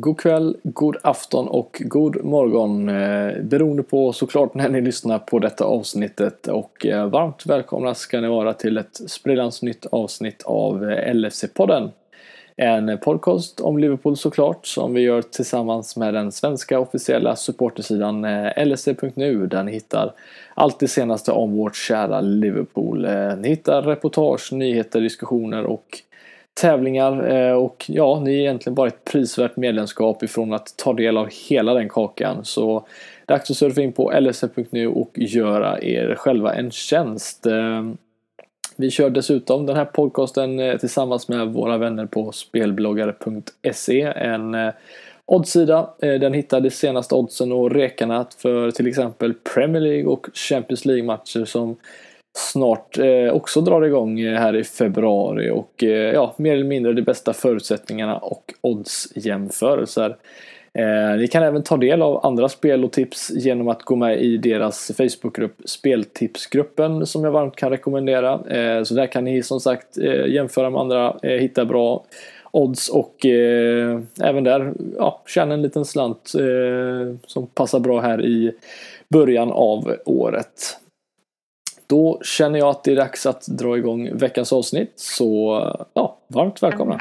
God kväll, god afton och god morgon beroende på såklart när ni lyssnar på detta avsnittet, och varmt välkomna ska ni vara till ett sprillans nytt avsnitt av LFC-podden. En podcast om Liverpool såklart som vi gör tillsammans med den svenska officiella supportersidan LFC.nu, där ni hittar allt det senaste om vårt kära Liverpool. Ni hittar reportage, nyheter, diskussioner och tävlingar, och ja, ni är egentligen bara ett prisvärt medlemskap ifrån att ta del av hela den kakan. Så dags att surfa in på LFC.nu och göra er själva en tjänst. Vi kör dessutom den här podcasten tillsammans med våra vänner på spelbloggare.se, en oddsida. Den hittar de senaste oddsen och rekarna för till exempel Premier League och Champions League-matcher som snart också drar igång här i februari, och ja, mer eller mindre de bästa förutsättningarna och oddsjämförelser. Ni kan även ta del av andra spel och tips genom att gå med i deras Facebookgrupp Speltipsgruppen, som jag varmt kan rekommendera. Så där kan ni som sagt jämföra med andra, hitta bra odds och även där tjäna en liten slant som passar bra här i början av året. Då känner jag att det är dags att dra igång veckans avsnitt, så ja, varmt välkomna!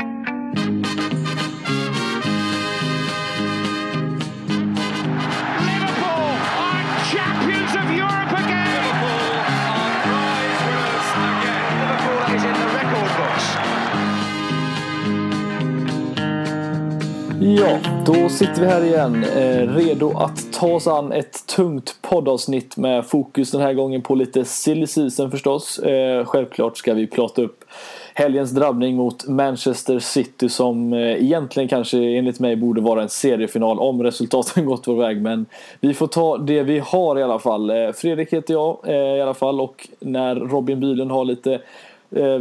Ja, då sitter vi här igen, redo att ta oss an ett tungt poddavsnitt med fokus den här gången på lite silly season förstås. Självklart ska vi prata upp helgens drabbning mot Manchester City, som egentligen kanske enligt mig borde vara en seriefinal om resultaten gått vår väg, men vi får ta det vi har i alla fall. Fredrik heter jag i alla fall, och när Robin Bylund har lite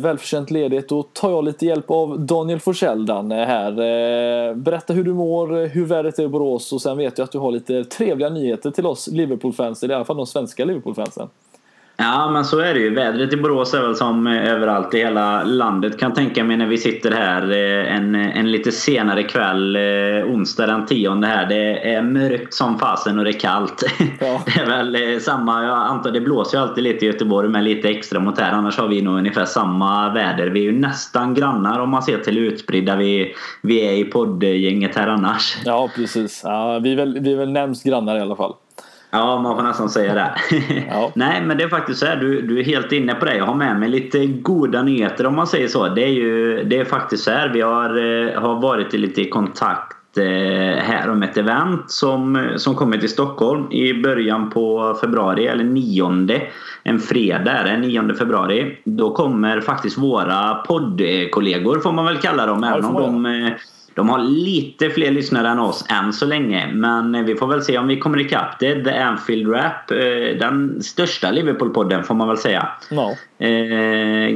välförtjänt ledigt, då tar jag lite hjälp av Daniel Forsell här. Berätta hur du mår, hur vädret är i Borås, och sen vet jag att du har lite trevliga nyheter till oss Liverpool-fans, i alla fall de svenska Liverpool-fansen. Ja, men så är det ju. Vädret i Borås är väl som överallt i hela landet, kan tänka mig, när vi sitter här en lite senare kväll, onsdag den 10:e här. Det är mörkt som fasen och det är kallt. Ja. Det är väl samma, jag antar det blåser ju alltid lite i Göteborg, men lite extra mot här. Annars har vi nog ungefär samma väder. Vi är ju nästan grannar om man ser till utspridda vi är i poddgänget här annars. Ja, precis. Ja, vi är väl närmast grannar i alla fall. Ja, man får nästan säga det. Ja. Nej, men det är faktiskt så här, du är helt inne på det. Jag har med mig lite goda nyheter om man säger så. Det är faktiskt så här, vi har varit lite i kontakt här om ett event som kommer till Stockholm i början på februari, eller 9:e, en fredag, den 9 februari. Då kommer faktiskt våra poddkollegor, får man väl kalla dem, även om de har lite fler lyssnare än oss än så länge. Men vi får väl se om vi kommer ikapp det. The Anfield Rap, den största Liverpool-podden får man väl säga. No.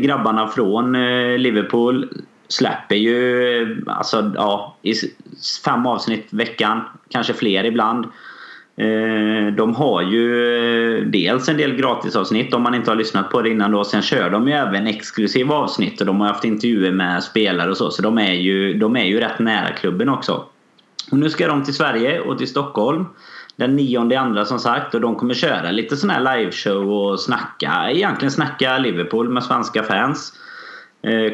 Grabbarna från Liverpool släpper ju alltså, ja, i 5 avsnitt veckan. Kanske fler ibland. De har ju dels en del gratisavsnitt om man inte har lyssnat på det innan då. Sen kör de ju även exklusiva avsnitt, och de har haft intervjuer med spelare och så. Så de är ju rätt nära klubben också. Och nu ska de till Sverige och till Stockholm den 9:e som sagt. Och de kommer köra lite sån här liveshow och snacka Liverpool med svenska fans.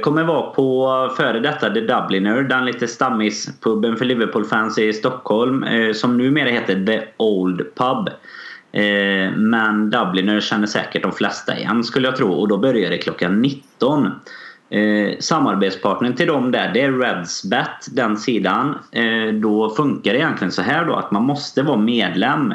Kommer vara på före detta The Dubliner, den lite stammispubben för Liverpool-fans i Stockholm, som numera heter The Old Pub. Men Dubliner känner säkert de flesta igen, skulle jag tro, och då börjar det klockan 19. Samarbetspartnern till dem där, det är Reds Bet, den sidan. Då funkar det egentligen så här då, att man måste vara medlem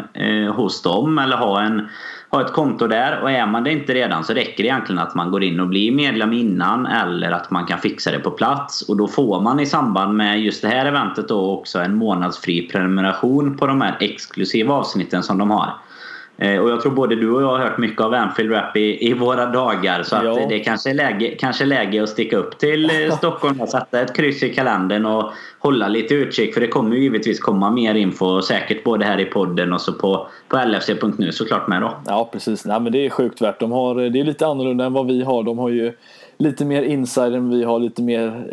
hos dem eller ha ett konto där, och är man det inte redan så räcker det egentligen att man går in och blir medlem innan, eller att man kan fixa det på plats, och då får man i samband med just det här eventet då också en månadsfri prenumeration på de här exklusiva avsnitten som de har. Och jag tror både du och jag har hört mycket av Anfield Rap i våra dagar, så att det kanske är läge att sticka upp till Stockholm och sätta ett kryss i kalendern och hålla lite utkik, för det kommer ju givetvis komma mer info säkert både här i podden och så på LFC.nu såklart med då. Ja, precis. Nej, men det är sjukt värt. Det är lite annorlunda än vad vi har. De har ju lite mer insider än vi har, lite mer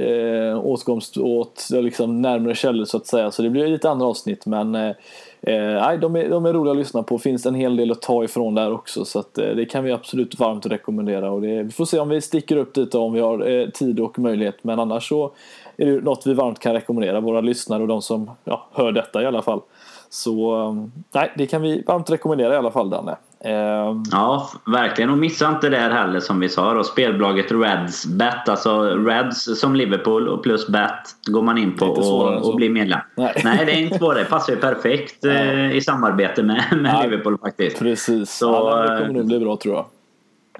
åtkomst åt liksom närmare källor så att säga. Så det blir lite andra avsnitt, men de är roliga att lyssna på. Finns en hel del att ta ifrån där också, så att, det kan vi absolut varmt rekommendera. Och vi får se om vi sticker upp dit om vi har tid och möjlighet, men annars så är det något vi varmt kan rekommendera våra lyssnare och de som hör detta i alla fall. Så nej, det kan vi varmt rekommendera i alla fall, Danne. Ja, verkligen. Och missa inte det här heller, som vi sa då. Spelbolaget Reds Bet, alltså Reds som Liverpool och plus Bet går man in på och blir medlem. Nej, det är inte svårare. Det passar ju perfekt i samarbete med Liverpool faktiskt. Precis, så det kommer nog bli bra, tror jag.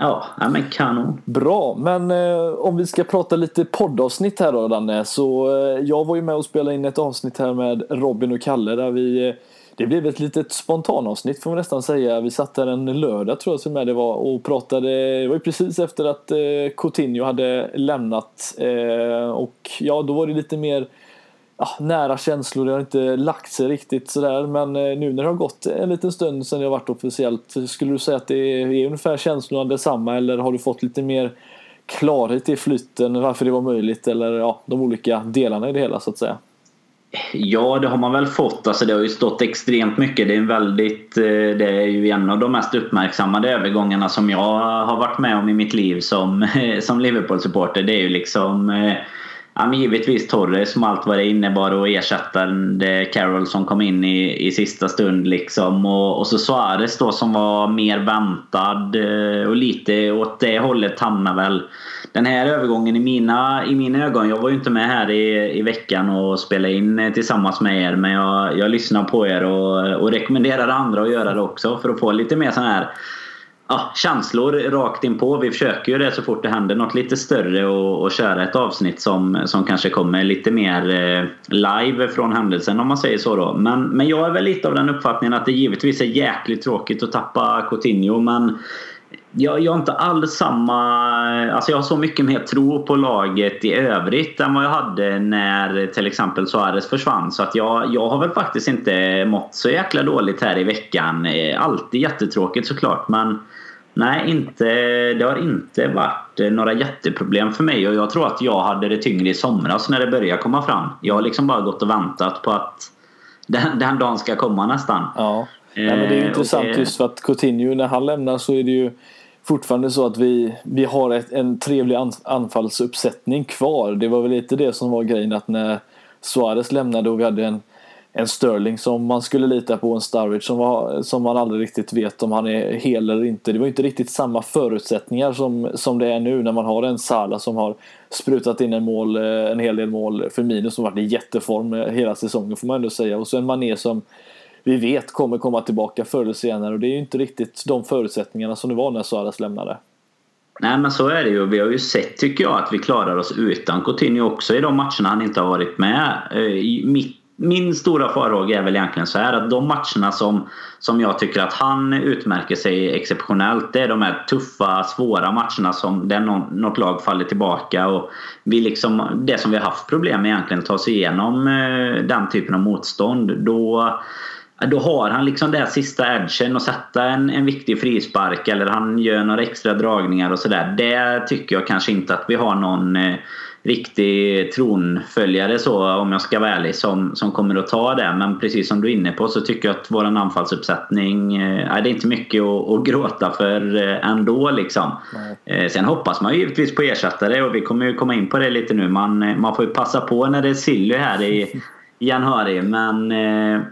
Ja, men kanon. Bra, men om vi ska prata lite poddavsnitt här då, Danne. Så jag var ju med och spelade in ett avsnitt här med Robin och Kalle där vi... Det blev ett litet spontanavsnitt får man nästan säga. Vi satt där en lördag tror jag som det var och pratade. Det var ju precis efter att Coutinho hade lämnat. Och ja, då var det lite mer nära känslor. Det har inte lagt sig riktigt sådär. Men nu när det har gått en liten stund sedan det har varit officiellt. Skulle du säga att det är ungefär känslorna detsamma? Eller har du fått lite mer klarhet i flytten? Varför det var möjligt? Eller de olika delarna i det hela så att säga. Ja, det har man väl fått. Alltså, det har ju stått extremt mycket. Det är ju en av de mest uppmärksammade övergångarna som jag har varit med om i mitt liv som Liverpool-supporter. Det är ju liksom givetvis Torres som allt vad det innebar och ersättande Carroll som kom in i sista stund liksom. Och så Suárez då som var mer väntad och lite åt det hållet hamnar väl den här övergången i mina ögon. Jag var ju inte med här i veckan och spelade in tillsammans med er, men jag lyssnar på er och rekommenderar andra att göra det också för att få lite mer sån här känslor rakt in på. Vi försöker ju det så fort det händer något lite större och köra ett avsnitt som kanske kommer lite mer live från händelsen om man säger så då. Men jag är väl lite av den uppfattningen att det givetvis är jäkligt tråkigt att tappa Coutinho, men jag har inte alls samma... Alltså jag har så mycket mer tro på laget i övrigt än vad jag hade när till exempel Suárez försvann. Så att jag har väl faktiskt inte mått så jäkla dåligt här i veckan. Alltid jättetråkigt såklart, men nej, det har inte varit några jätteproblem för mig. Och jag tror att jag hade det tyngre i somras när det började komma fram. Jag har liksom bara gått och väntat på att den dagen ska komma nästan. Ja, men det är intressant just för att Coutinho när han lämnar så är det ju fortfarande så att vi har en trevlig anfallsuppsättning kvar. Det var väl lite det som var grejen, att när Suárez lämnade och vi hade en Sterling som man skulle lita på, en Sturridge som man aldrig riktigt vet om han är hel eller inte. Det var inte riktigt samma förutsättningar som det är nu när man har en Salah som har sprutat in en hel del mål, Firmino som varit i jätteform hela säsongen får man ändå säga, och så en Mané som vi vet kommer komma tillbaka förr eller senare, och det är ju inte riktigt de förutsättningarna som det var när Suárez lämnade. Nej, men så är det ju. Vi har ju sett, tycker jag, att vi klarar oss utan Coutinho också i de matcherna han inte har varit med. Min stora farhåga är väl egentligen så här att de matcherna som jag tycker att han utmärker sig exceptionellt, det är de här tuffa, svåra matcherna som där något lag faller tillbaka och vi liksom, det som vi har haft problem med egentligen, ta sig igenom den typen av motstånd, då har han liksom det här sista edgen och sätta en viktig frispark, eller han gör några extra dragningar och sådär. Det tycker jag kanske inte att vi har någon riktig tronföljare så, om jag ska vara ärlig, som kommer att ta det. Men precis som du är inne på så tycker jag att vår anfallsuppsättning det är inte mycket att gråta för ändå liksom. Sen hoppas man ju givetvis på ersättare och vi kommer ju komma in på det lite nu. Man får ju passa på när det är Silly här i januari, men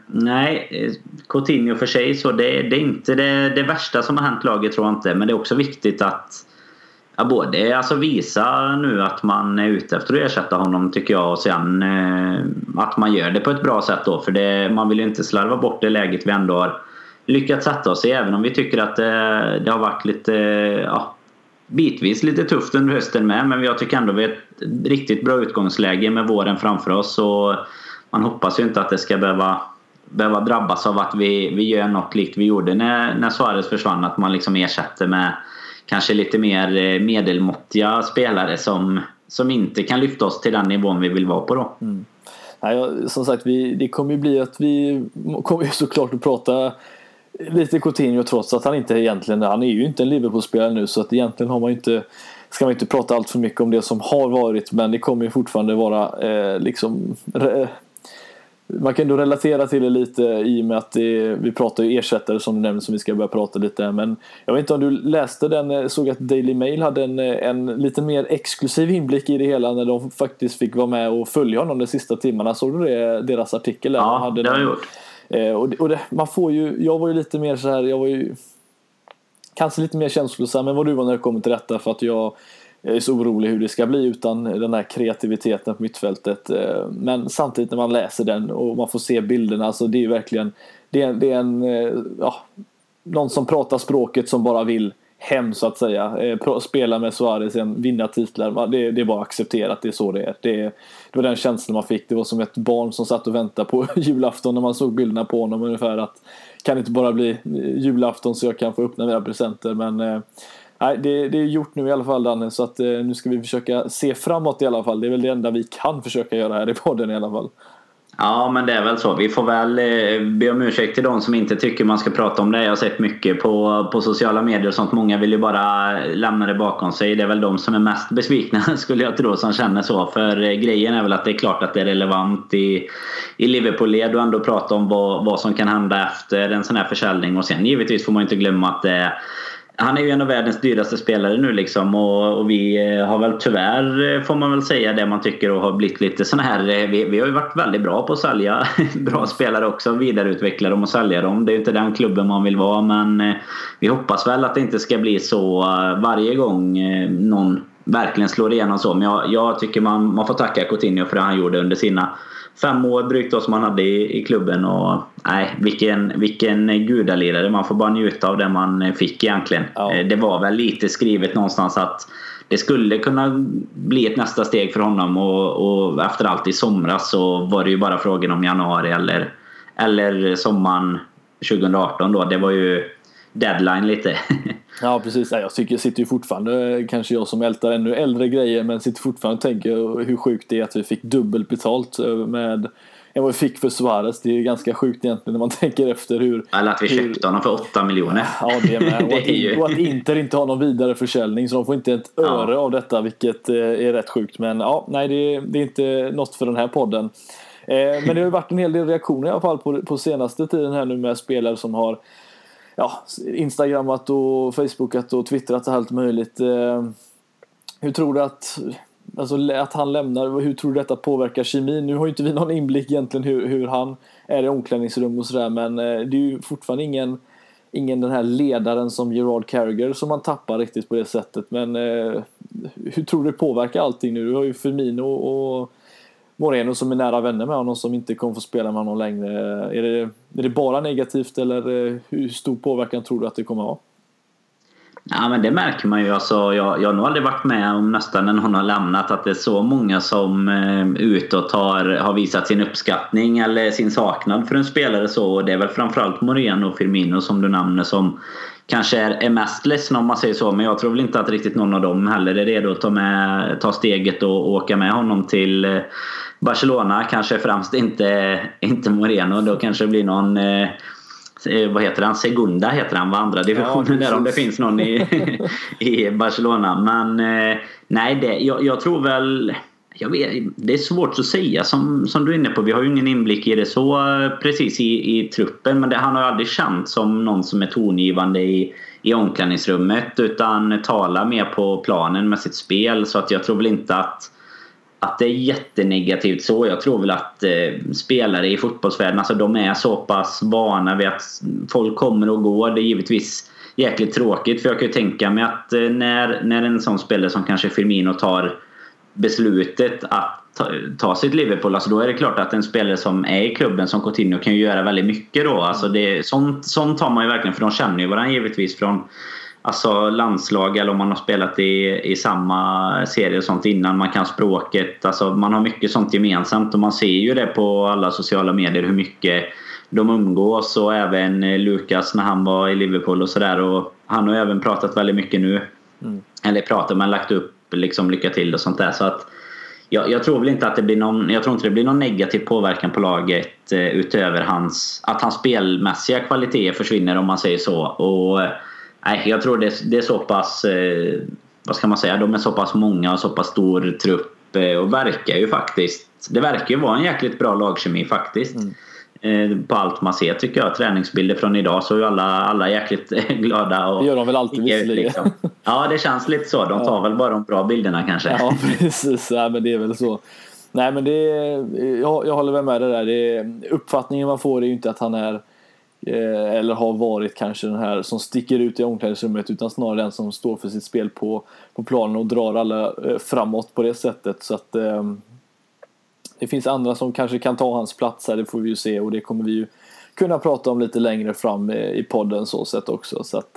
nej, Coutinho för sig så det är inte det värsta som har hänt laget, tror jag inte, men det är också viktigt att både alltså visa nu att man är ute efter att ersätta honom, tycker jag, och sen att man gör det på ett bra sätt då, för man vill ju inte slarva bort det läget vi ändå har lyckats sätta oss i, även om vi tycker att det har varit lite bitvis lite tufft under hösten med, men jag tycker ändå vi har ett riktigt bra utgångsläge med våren framför oss, och man hoppas ju inte att det ska behöva drabbas av att vi gör något likt vi gjorde när Suárez försvann, att man liksom ersätter med kanske lite mer medelmåttiga spelare som inte kan lyfta oss till den nivån vi vill vara på då. Mm. Ja, som sagt, det kommer ju bli att vi kommer ju såklart att prata lite Coutinho trots att han är ju inte en Liverpool-spelare nu, så att egentligen har man ju inte ska man inte prata allt för mycket om det som har varit, men det kommer ju fortfarande vara man kan då relatera till det lite i och med att vi pratar ju ersättare som du nämnde, som vi ska börja prata lite. Men jag vet inte om du läste den, såg att Daily Mail hade en lite mer exklusiv inblick i det hela när de faktiskt fick vara med och följa honom de sista timmarna. Såg du det, deras artikel? Där ja, hade det har jag gjort. Man får ju, jag var ju lite mer så här, jag var ju kanske lite mer känslosam än vad du var när jag kom till detta, för att jag är så orolig hur det ska bli utan den här kreativiteten på mittfältet. Men samtidigt när man läser den och man får se bilderna, alltså det är ju verkligen det är en någon som pratar språket, som bara vill hem så att säga, spela med Suárez, vinna titlar. Det är bara accepterat, det är så det är. Det var den känslan man fick. Det var som ett barn som satt och väntade på julafton när man såg bilderna på honom ungefär, att kan inte bara bli julafton så jag kan få öppna mina presenter. Men nej, det är gjort nu i alla fall, Danne, så att nu ska vi försöka se framåt i alla fall. Det är väl det enda vi kan försöka göra här i podden i alla fall. Ja, men det är väl så. Vi får väl be om ursäkt till de som inte tycker man ska prata om det. Jag har sett mycket på sociala medier och sånt. Många vill ju bara lämna det bakom sig. Det är väl de som är mest besvikna, skulle jag tro, som känner så. För grejen är väl att det är klart att det är relevant i Liverpool-led och ändå prata om vad som kan hända efter en sån här försäljning. Och sen givetvis får man inte glömma att han är ju en av världens dyraste spelare nu liksom, och vi har väl tyvärr, får man väl säga, det man tycker och har blivit lite sån här, vi har ju varit väldigt bra på att sälja bra spelare också, vidareutveckla dem och sälja dem. Det är ju inte den klubben man vill vara, men vi hoppas väl att det inte ska bli så varje gång någon verkligen slår igenom så. Men jag tycker man får tacka Coutinho för det han gjorde under sina 5 år drygt som man hade i klubben, och nej, vilken gudalirare. Man får bara njuta av det man fick egentligen. Ja. Det var väl lite skrivet någonstans att det skulle kunna bli ett nästa steg för honom, och efter allt i somras så var det ju bara frågan om januari eller sommaren 2018 då. Det var ju deadline lite. Ja, precis. Jag sitter ju fortfarande, kanske jag som ältar ännu äldre grejer, men sitter fortfarande och tänker hur sjukt det är att vi fick dubbelt betalt med än vad vi fick för Suárez. Det är ju ganska sjukt egentligen när man tänker efter eller att vi köpte honom för 8 miljoner. Ja, det är med. Och att Inter inte har någon vidare försäljning, så de får inte ett öre av detta, vilket är rätt sjukt. Men det är inte något för den här podden. Men det har ju varit en hel del reaktioner i alla fall på senaste tiden här nu, med spelare som har instagrammat och facebookat och twittrat och allt möjligt. Hur tror du att han lämnar? Hur tror du detta påverkar kemin? Nu har ju inte vi någon inblick egentligen hur han är i omklädningsrum och sådär, men det är ju fortfarande ingen den här ledaren som Gerard Carragher som man tappar riktigt på det sättet. Men hur tror du det påverkar allting nu? Du har ju Firmino och Moreno som är nära vänner med honom, som inte kommer få spela med honom längre. Är det bara negativt, eller hur stor påverkan tror du att det kommer att ha? Ja, men det märker man ju. Alltså, jag har nog aldrig varit med om nästan när någon har lämnat att det är så många som utåt har visat sin uppskattning eller sin saknad för en spelare. Så det är väl framförallt Moreno och Firmino som du nämner som kanske är mest ledsen, om man säger så. Men jag tror väl inte att riktigt någon av dem heller är redo att ta steget och åka med honom till Barcelona. Kanske främst inte Moreno. Då kanske det blir någon... vad heter han? Segunda heter han, var andra divisionen där, om det finns någon i Barcelona. Men nej, jag tror väl, jag vet, det är svårt att säga som du är inne på. Vi har ju ingen inblick i det så precis i truppen, men han har ju aldrig känt som någon som är tongivande i omklädningsrummet, utan talar mer på planen med sitt spel. Så att jag tror väl inte att det är jättenegativt så. Jag tror väl att spelare i fotbollsvärlden, alltså de är så pass vana vid att folk kommer och går. Det är givetvis jäkligt tråkigt, för jag kan ju tänka mig att när en sån spelare som kanske Firmino tar beslutet att ta sitt Liverpool, alltså då är det klart att en spelare som är i klubben som Coutinho kan ju göra väldigt mycket då. Alltså sånt tar man ju verkligen, för de känner ju varandra givetvis från alltså landslag, eller om man har spelat i samma serie och sånt innan, man kan språket, alltså man har mycket sånt gemensamt, och man ser ju det på alla sociala medier hur mycket de umgås. Och även Lukas när han var i Liverpool och sådär, och han har även pratat väldigt mycket nu eller pratat, men lagt upp liksom lycka till och sånt där. Så att jag tror väl inte att det blir någon, jag tror inte det blir någon negativ påverkan på laget utöver att hans spelmässiga kvaliteter försvinner, om man säger så. Och nej, jag tror det är så pass vad ska man säga, de är så pass många och så pass stor trupp och verkar ju faktiskt, det verkar ju vara en jäkligt bra lagkemi faktiskt. På allt man ser tycker jag, träningsbilder från idag, så är ju alla jäkligt glada och det gör de väl alltid liksom. Ja, det känns lite så, de tar väl bara de bra bilderna kanske. Ja, precis, ja, men det är väl så. Nej, men det, jag håller väl med det där. Det, uppfattningen man får är ju inte att han är eller har varit kanske den här som sticker ut i omklädningsrummet, utan snarare den som står för sitt spel på planen och drar alla framåt på det sättet. Så att det finns andra som kanske kan ta hans plats här, det får vi ju se, och det kommer vi ju kunna prata om lite längre fram i podden så sett också. Så att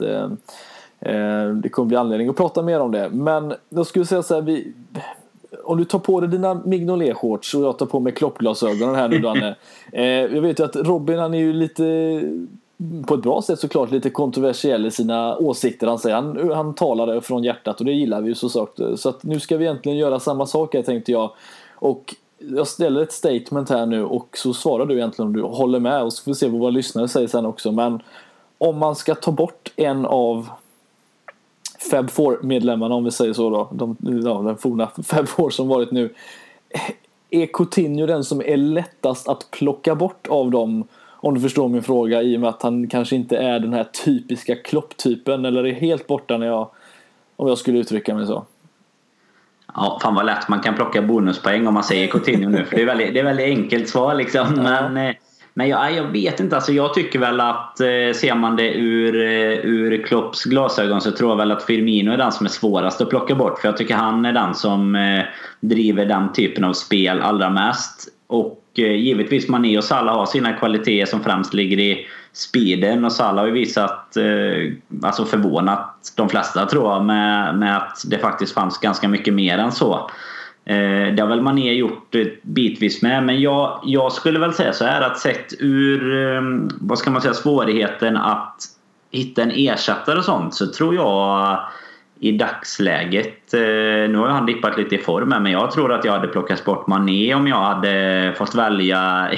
det kommer bli anledning att prata mer om det. Men då skulle jag säga så här, om du tar på dig dina Mignolet-shorts och jag tar på mig kloppglasögonen här nu, Danne. Jag vet ju att Robin, han är ju lite, på ett bra sätt såklart, lite kontroversiell i sina åsikter. Han säger, han talar från hjärtat och det gillar vi ju så sagt. Så att nu ska vi egentligen göra samma sak här, tänkte jag. Och jag ställer ett statement här nu och så svarar du egentligen om du håller med, och så får vi se vad våra lyssnare säger sen också. Men om man ska ta bort en av Fab Four-medlemmarna, om vi säger så då, den forna Fab Four som varit nu, är Coutinho den som är lättast att plocka bort av dem, om du förstår min fråga, i och med att han kanske inte är den här typiska klopptypen, eller är helt borta när jag, om jag skulle uttrycka mig så? Ja, fan vad lätt man kan plocka bonuspoäng om man säger Coutinho nu, för det är väldigt enkelt svar liksom, ja. Men jag vet inte, alltså jag tycker väl att ser man det ur Klopps glasögon, så tror jag väl att Firmino är den som är svårast att plocka bort, för jag tycker han är den som driver den typen av spel allra mest, och givetvis Mané och Salah har sina kvaliteter som främst ligger i speeden, och Salah har ju visat, alltså förvånat de flesta tror jag, med att det faktiskt fanns ganska mycket mer än så. Det har väl Mané gjort bitvis med, men jag skulle väl säga så här, att sett ur, vad ska man säga, svårigheten att hitta en ersättare och sånt, så tror jag i dagsläget, nu har han dippat lite i form, men jag tror att jag hade plockat bort Mané om jag hade fått välja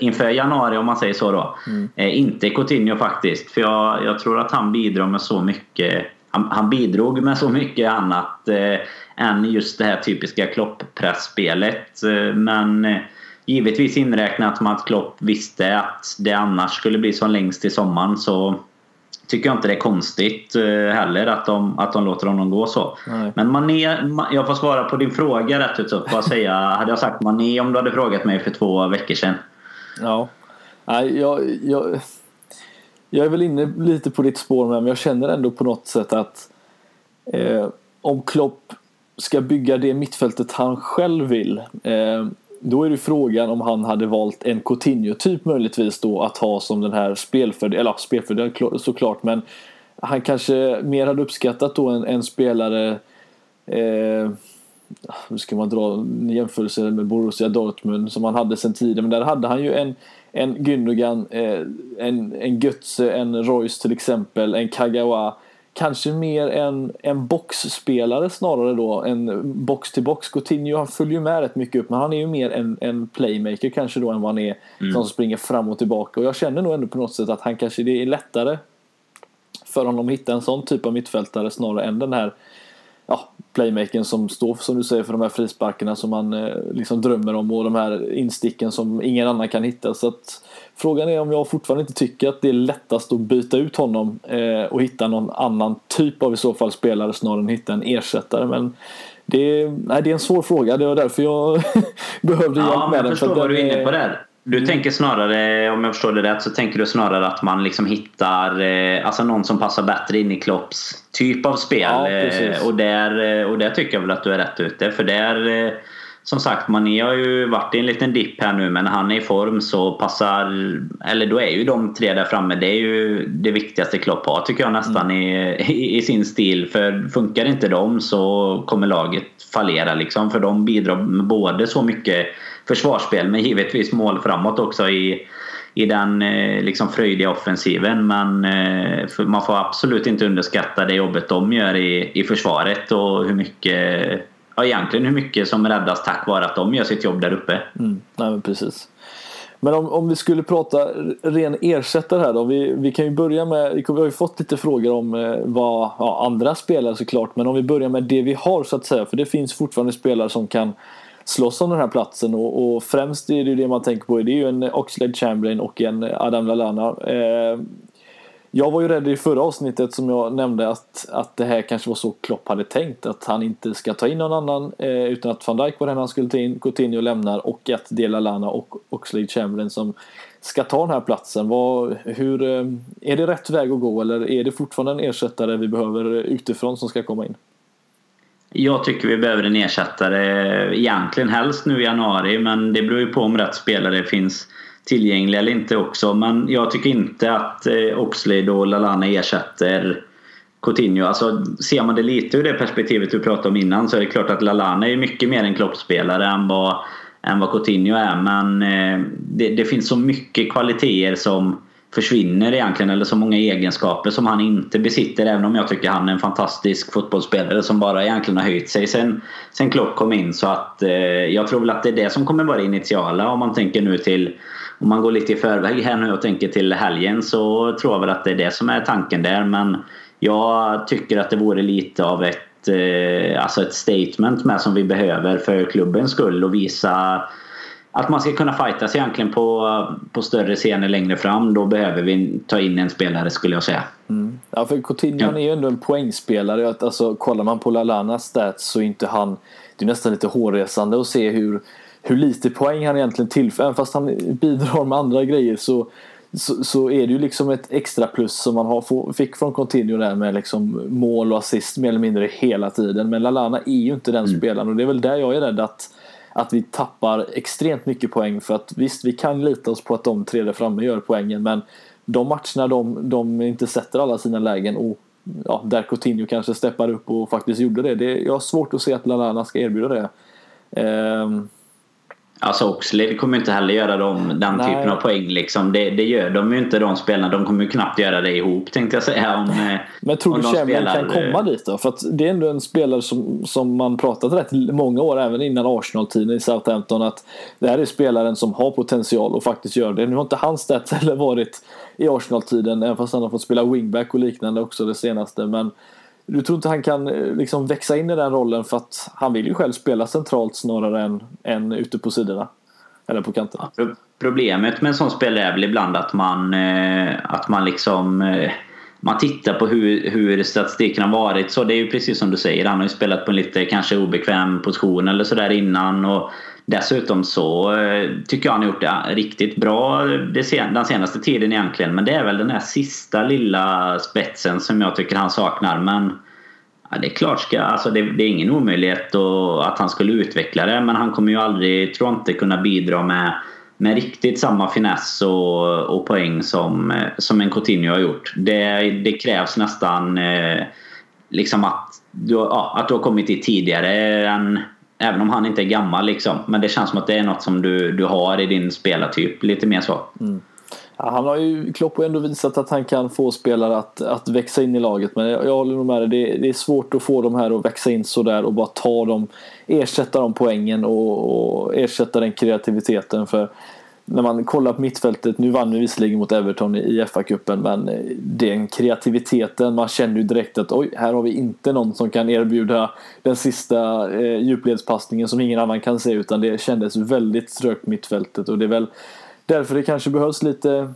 inför januari, om man säger så då. Inte Coutinho faktiskt, för jag tror att han bidrar med så mycket. Han bidrog med så mycket annat än just det här typiska Klopp-pressspelet. Men givetvis inräknat med att Klopp visste att det annars skulle bli som längst i sommaren, så tycker jag inte det är konstigt heller att de låter honom gå så. Nej. Men Mané, jag får svara på din fråga rätt ut, så att säga, hade jag sagt Mané om du hade frågat mig för 2 veckor sedan? Ja, nej, jag är väl inne lite på ditt spår, men jag känner ändå på något sätt att om Klopp ska bygga det mittfältet han själv vill, då är det frågan om han hade valt en Coutinho-typ möjligtvis då, att ha som den här spelfördel såklart, men han kanske mer hade uppskattat då en spelare, hur ska man dra en jämförelse med Borussia Dortmund som han hade sen tidigare, men där hade han ju en Gündogan, en Götze, en Royce till exempel, en Kagawa, kanske mer en boxspelare snarare då, en box-till-box. Coutinho, han följer ju med rätt mycket upp, men han är ju mer en playmaker kanske då än vad han är som springer fram och tillbaka, och jag känner nog ändå på något sätt att han kanske, det är lättare för honom att hitta en sån typ av mittfältare snarare än den här playmaken som står, som du säger, för de här frisparkerna som man liksom drömmer om, och de här insticken som ingen annan kan hitta. Så att frågan är om jag fortfarande inte tycker att det är lättast att byta ut honom och hitta någon annan typ av i så fall spelare snarare än hitta en ersättare. Men det är en svår fråga, det var därför jag behövde hjälp med den. Förstår vad du är inne på där. Du tänker snarare, om jag förstår det rätt, så tänker du snarare att man liksom hittar alltså någon som passar bättre in i Klopps typ av spel. Ja, och där tycker jag väl att du är rätt ute. För där, som sagt, Mané har ju varit i en liten dipp här nu, men när han är i form så passar, eller då är ju de tre där framme, det är ju det viktigaste Klopp har, tycker jag nästan, i sin stil. För funkar inte de så kommer laget fallera liksom, för de bidrar med både så mycket försvarsspel, men givetvis mål framåt också i den liksom fröjdiga offensiven. Men man får absolut inte underskatta det jobbet de gör i försvaret, och hur mycket, egentligen hur mycket som räddas tack vare att de gör sitt jobb där uppe. Nej, men precis. Men om vi skulle prata ren ersättare här då, vi kan ju börja med, vi har ju fått lite frågor om vad andra spelare såklart, men om vi börjar med det vi har så att säga, för det finns fortfarande spelare som kan slåss om den här platsen, och främst är det ju det man tänker på, det är ju en Oxlade-Chamberlain och en Adam Lallana. Jag var ju rädd i förra avsnittet som jag nämnde att det här kanske var så Klopp hade tänkt, att han inte ska ta in någon annan utan att van Dijk var den han skulle ta in, Coutinho lämnar och att det är Lallana och Oxlade-Chamberlain som ska ta den här platsen. Hur är det rätt väg att gå, eller är det fortfarande en ersättare vi behöver utifrån som ska komma in? Jag tycker vi behöver en ersättare egentligen helst nu i januari, men det beror ju på om rätt spelare finns tillgängliga eller inte också. Men jag tycker inte att Oxlade och Lallana ersätter Coutinho. Alltså, ser man det lite ur det perspektivet du pratade om innan, så är det klart att Lallana är mycket mer en kloppspelare än vad Coutinho är. Men det finns så mycket kvaliteter som försvinner egentligen, eller så många egenskaper som han inte besitter, även om jag tycker han är en fantastisk fotbollsspelare som bara egentligen har höjt sig sen Klopp kom in. Så att jag tror väl att det är det som kommer vara initiala, om man tänker nu till, om man går lite i förväg här nu och tänker till helgen, så tror jag väl att det är det som är tanken där. Men jag tycker att det vore lite av ett statement med som vi behöver för klubbens skull, och visa att man ska kunna fightas egentligen på större scener längre fram. Då behöver vi ta in en spelare, skulle jag säga. Mm. Ja, för Coutinho är ju ändå en poängspelare. Alltså, kollar man på Lallanas stats så är inte han, det är nästan lite hårresande att se hur lite poäng han egentligen tillför. Även fast han bidrar med andra grejer så är det ju liksom ett extra plus som man fick från Coutinho där, med liksom mål och assist mer eller mindre hela tiden. Men Lallana är ju inte den spelaren, och det är väl där jag är rädd att vi tappar extremt mycket poäng. För att visst, vi kan lita oss på att de tre där framme gör poängen, men de matcherna de inte sätter alla sina lägen, och där Coutinho kanske steppar upp och faktiskt gjorde det. Jag har svårt att se att Lallana ska erbjuda det. Alltså Oxlade kommer inte heller göra den typen av poäng liksom. Det gör de ju inte, de spelarna. De kommer ju knappt göra det ihop, tänkte jag säga. Men tror du Chamberlain kan komma dit då? För att det är ändå en spelare som man pratat rätt många år, även innan Arsenal-tiden i Southampton, att det här är spelaren som har potential och faktiskt gör det. Nu har inte hans stats heller varit i Arsenal-tiden, även fast han har fått spela wingback och liknande också det senaste. Men du tror inte han kan liksom växa in i den rollen, för att han vill ju själv spela centralt snarare än ute på sidorna eller på kanterna? Ja, problemet med en sån spelare är väl ibland att man tittar på hur statistiken har varit. Så det är ju precis som du säger, han har ju spelat på en lite kanske obekväm position eller sådär innan, och dessutom så tycker jag han har gjort det riktigt bra den senaste tiden egentligen. Men det är väl den här sista lilla spetsen som jag tycker han saknar. Men ja, det är klart, det är ingen omöjlighet att han skulle utveckla det. Men han kommer ju aldrig, tror inte, kunna bidra med riktigt samma finess och poäng som en Coutinho har gjort. Det krävs nästan liksom att du har kommit dit tidigare än, även om han inte är gammal liksom. Men det känns som att det är något som du har i din spelartyp, lite mer så. Mm. Ja, han har ju, Klopp har ändå visat att han kan få spelare att växa in i laget. Men jag håller nog med dig, det är svårt att få de här att växa in sådär och bara ta dem, ersätta dem poängen och ersätta den kreativiteten. För när man kollar på mittfältet, nu vann vi visserligen mot Everton i FA-cupen, men den kreativiteten, man känner ju direkt att oj, här har vi inte någon som kan erbjuda den sista djupledspassningen som ingen annan kan se, utan det kändes väldigt strökt mittfältet, och det är väl därför det kanske behövs lite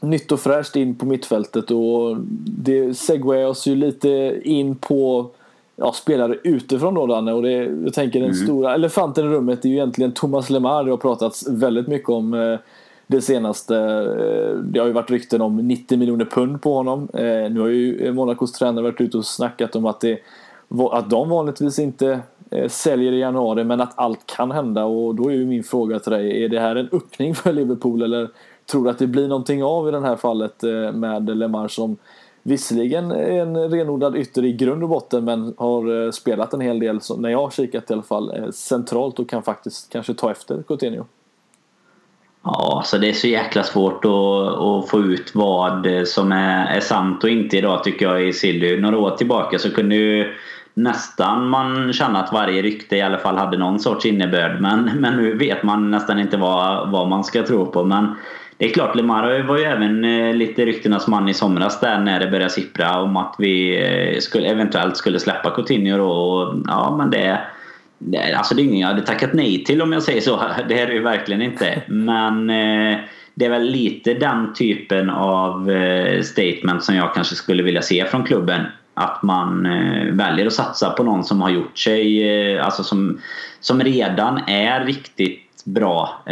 nytt och fräscht in på mittfältet, och det segwayar oss ju lite in på spelare utifrån då, Danne, och jag tänker den stora elefanten i rummet är ju egentligen Thomas Lemar. Det har pratats väldigt mycket om det senaste. Det har ju varit rykten om 90 miljoner pund på honom. Nu har ju Monacos tränare varit ute och snackat om att de vanligtvis inte säljer i januari, men att allt kan hända, och då är ju min fråga till dig, är det här en öppning för Liverpool, eller tror du att det blir någonting av i det här fallet med Lemar, som visserligen en renodlad ytter i grund och botten, men har spelat en hel del, när jag har kikat i alla fall, centralt, och kan faktiskt kanske ta efter Coutinho? Ja, så det är så jäkla svårt att få ut vad som är sant och inte idag, tycker jag, i Silly. Några år tillbaka så kunde ju nästan man känner att varje rykte i alla fall hade någon sorts innebörd, men nu vet man nästan inte vad man ska tro på. Men det är klart, Lemar var ju även lite ryktenas man i somras där när det började sippra om att vi eventuellt skulle släppa Coutinho då. Och ja, men det alltså det är ingen jag hade tackat nej till, om jag säger så. Det här är ju verkligen inte, men det är väl lite den typen av statement som jag kanske skulle vilja se från klubben. Att man väljer att satsa på någon som har gjort sig, alltså som redan är riktigt bra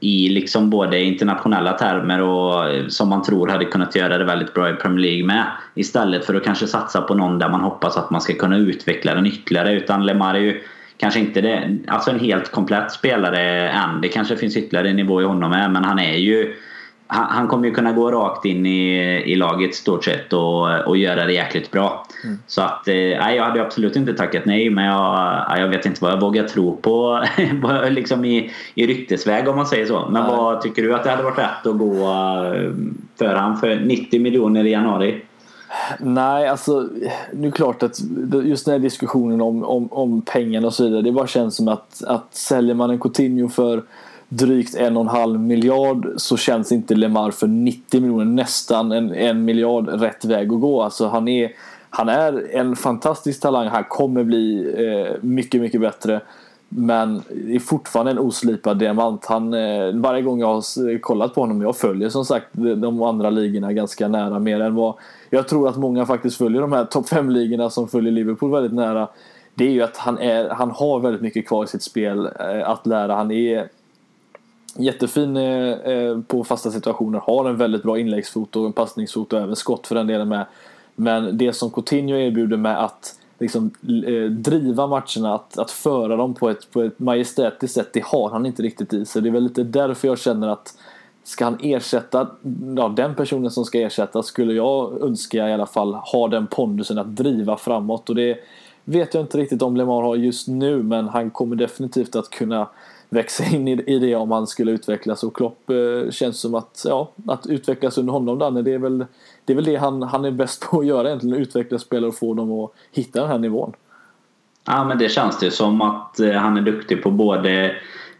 i liksom både internationella termer och som man tror hade kunnat göra det väldigt bra i Premier League med, istället för att kanske satsa på någon där man hoppas att man ska kunna utveckla den ytterligare. Utan Lemar är ju kanske inte det, alltså en helt komplett spelare än. Det kanske finns ytterligare nivå i honom med, men han är ju, han kommer ju kunna gå rakt in i laget stort sett och göra det jäkligt bra. Mm. Så att jag hade absolut inte tackat nej, men jag vet inte vad jag vågar tro på liksom i ryktesväg, om man säger så. Men vad tycker du, att det hade varit rätt att gå för han för 90 miljoner i januari? Nej, alltså nu är det klart att just den här diskussionen om pengarna och så vidare, det bara känns som att säljer man en Coutinho för drygt 1,5 miljard, så känns inte Lemar för 90 miljoner, nästan 1 miljard, rätt väg att gå. Alltså han är en fantastisk talang, han kommer bli mycket, mycket bättre, men är fortfarande en oslipad diamant. Han, varje gång jag har kollat på honom, jag följer som sagt de andra ligorna ganska nära, mer än vad jag tror att många faktiskt följer de här topp 5 ligorna som följer Liverpool väldigt nära. Det är ju att han har väldigt mycket kvar i sitt spel att lära. Han är jättefin på fasta situationer, har en väldigt bra inläggsfot och en passningsfot och även skott för den delen med. Men det som Coutinho erbjuder med att liksom driva matcherna, att föra dem på ett majestätiskt sätt, det har han inte riktigt i sig. Det är väl lite därför jag känner att ska han ersätta, den personen som ska ersätta, skulle jag önska i alla fall ha den pondusen att driva framåt, och det vet jag inte riktigt om Lemar har just nu, men han kommer definitivt att kunna växa in i det om han skulle utvecklas. Och Klopp känns som att att utvecklas under honom, Danne, det är väl det han är bäst på att göra egentligen, utveckla spelare och få dem att hitta den här nivån. Ja, men det känns det som att han är duktig på både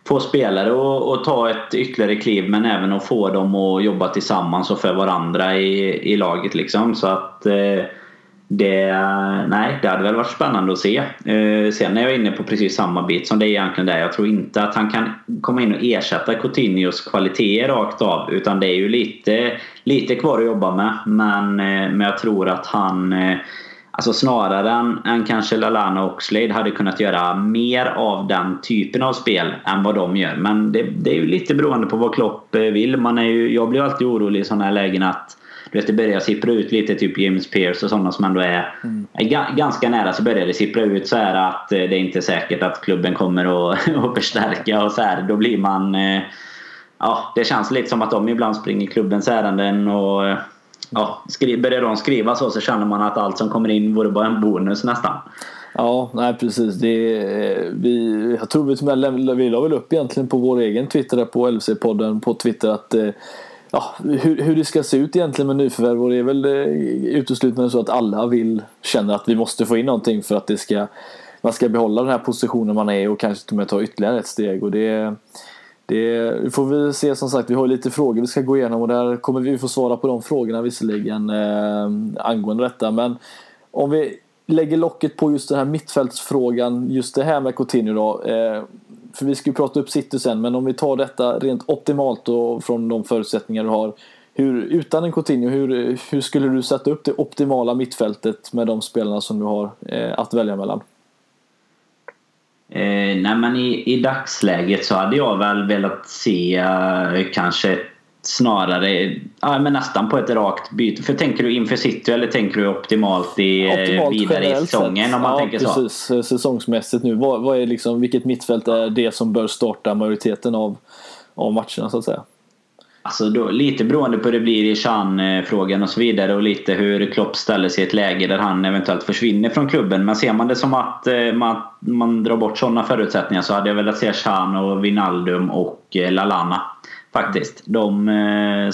få spelare och ta ett ytterligare kliv, men även att få dem att jobba tillsammans och för varandra i laget liksom. Så att det hade väl varit spännande att se. Sen är jag inne på precis samma bit som det är egentligen där. Jag tror inte att han kan komma in och ersätta Coutinhos kvaliteter rakt av, utan det är ju lite kvar att jobba med. Men jag tror att han, alltså snarare än kanske Lallana och Oxlade, hade kunnat göra mer av den typen av spel än vad de gör. Men det är ju lite beroende på vad Klopp vill. Jag blir alltid orolig i sådana här lägen att det börjar sippra ut lite, typ James Pierce och sådana som ändå är ganska nära, så börjar det sippra ut så här att det är inte säkert att klubben kommer att förstärka och så här. Då blir man, det känns lite som att de ibland springer klubbens ärenden och börjar de skriva så känner man att allt som kommer in vore bara en bonus nästan. Ja, nej precis. Jag tror vi la väl upp egentligen på vår egen Twitter, på LFC-podden på Twitter, att hur det ska se ut egentligen med nyförvärv, och det är väl uteslutande så att alla känner att vi måste få in någonting för att man ska behålla den här positionen man är och kanske till och med ta ytterligare ett steg. Och det får vi se, som sagt. Vi har lite frågor vi ska gå igenom, och där kommer vi få svara på de frågorna visserligen angående detta. Men om vi lägger locket på just den här mittfältsfrågan, just det här med Coutinho då, för vi ska ju prata upp City sen, men om vi tar detta rent optimalt och från de förutsättningar du har, utan en Coutinho, hur skulle du sätta upp det optimala mittfältet med de spelarna som du har att välja mellan? Nej, men i dagsläget så hade jag väl velat se kanske snarare men nästan på ett rakt byte. För tänker du inför City, eller tänker du optimalt vidare i säsongen sett, om man tänker precis, så? Säsongsmässigt nu. Vad är liksom, vilket mittfält är det som bör starta majoriteten av matcherna så att säga? Alltså då, lite beroende på hur det blir i Chan-frågan och så vidare, och lite hur Klopp ställer sig i ett läge där han eventuellt försvinner från klubben. Men ser man det som att man drar bort sådana förutsättningar, så hade jag velat se Chan och Wijnaldum och Lallana faktiskt, de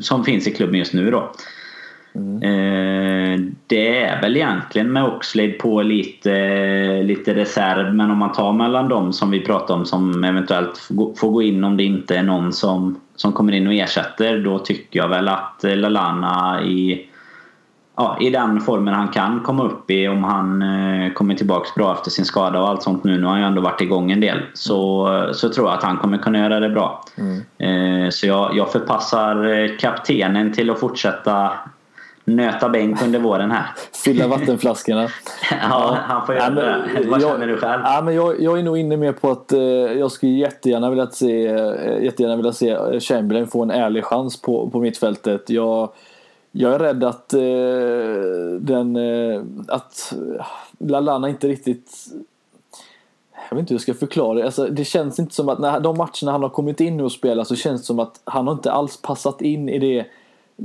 som finns i klubben just nu då. Det är väl egentligen med Oxlade på lite reserv, men om man tar mellan dem som vi pratar om som eventuellt får gå in om det inte är någon som kommer in och ersätter, då tycker jag väl att Lallana i den formen han kan komma upp i, om han kommer tillbaka bra efter sin skada och allt sånt, nu har han ju ändå varit igång en del, så tror jag att han kommer kunna göra det bra. Så jag förpassar kaptenen till att fortsätta nöta bänk under våren här. Fylla vattenflaskorna. Ja, han får göra det. Vad känner du själv? Ja, men jag är nog inne mer på att jag skulle jättegärna vilja se Chamberlain få en ärlig chans på mittfältet. Jag är rädd att att Lallana inte riktigt, jag vet inte hur jag ska förklara det. Alltså, det känns inte som att när de matcherna han har kommit in och spelat, så känns det som att han har inte alls passat in i det.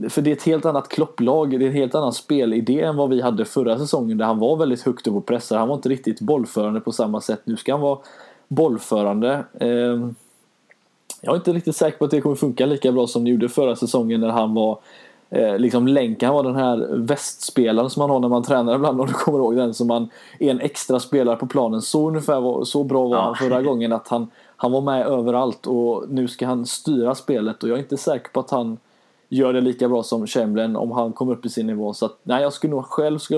För det är ett helt annat klopplag, det är en helt annan spelidé än vad vi hade förra säsongen, där han var väldigt högt upp och pressade. Han var inte riktigt bollförande på samma sätt. Nu ska han vara bollförande. Jag är inte riktigt säker på att det kommer funka lika bra som det gjorde förra säsongen, när han var liksom länken. Han var den här västspelaren som man har när man tränar ibland, om du kommer ihåg den, som man är en extra spelare på planen. Så ungefär så bra var han förra gången, att han var med överallt, och nu ska han styra spelet, och jag är inte säker på att han gör det lika bra som Chamberlain om han kommer upp i sin nivå. Så att, nej, jag skulle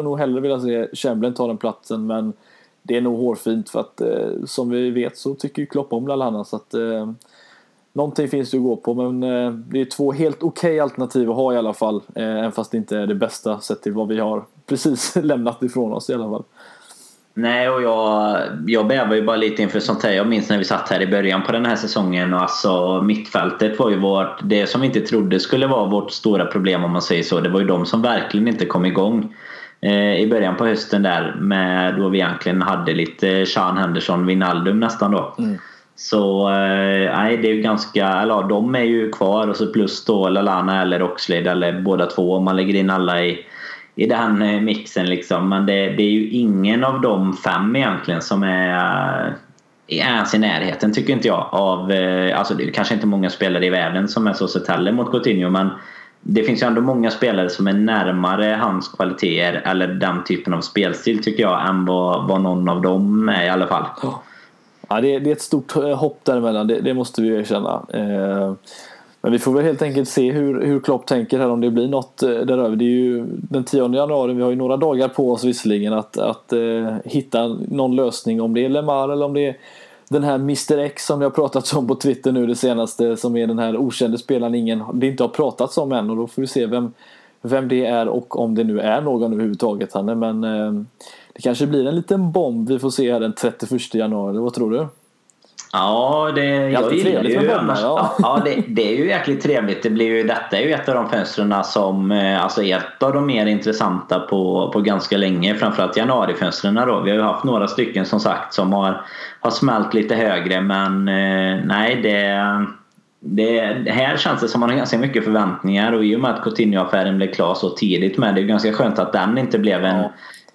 nog hellre vilja se Chamberlain ta den platsen, men det är nog hårfint, för att som vi vet så tycker ju Klopp om Lallana, så att någonting finns det att gå på, men det är två helt okej alternativ att ha i alla fall, även fast det inte är det bästa sett till vad vi har precis lämnat ifrån oss i alla fall. Nej, och jag bävar ju bara lite inför sånt här. Jag minns när vi satt här i början på den här säsongen, och alltså mittfältet var ju det som vi inte trodde skulle vara vårt stora problem, om man säger så. Det var ju de som verkligen inte kom igång i början på hösten där, med då vi egentligen hade lite Sean Henderson, Wijnaldum nästan då. Så nej, det är ju ganska, eller de är ju kvar, och så plus då Lallana eller Oxlade eller båda två, om man lägger in alla i den mixen liksom. Men det är ju ingen av de fem egentligen som är ens i närheten, tycker inte jag, av, alltså det är kanske inte många spelare i världen som är så sett mot Coutinho, men det finns ju ändå många spelare som är närmare hans kvaliteter eller den typen av spelstil, tycker jag, än vad någon av dem är i alla fall. Ja, det är ett stort hopp däremellan, det måste vi ju erkänna. Men vi får väl helt enkelt se hur Klopp tänker här, om det blir något däröver. Det är ju den 10 januari, vi har ju några dagar på oss visserligen att hitta någon lösning, om det är Lemar eller om det är den här Mr X som jag har pratat om på Twitter nu det senaste, som är den här okända spelaren det inte har pratats om än, och då får vi se vem det är, och om det nu är någon överhuvudtaget. Men det kanske blir en liten bomb vi får se här den 31 januari, vad tror du? Ja, det är ju jäkligt trevligt. Detta är ju ett av de fönstren som, alltså ett av de mer intressanta på ganska länge, framförallt januarifönstren då. Vi har ju haft några stycken som sagt som har smält lite högre, men nej, det här känns det som man har ganska mycket förväntningar, och i och med att Coutinho-affären blev klar så tidigt, men det är ganska skönt att den inte blev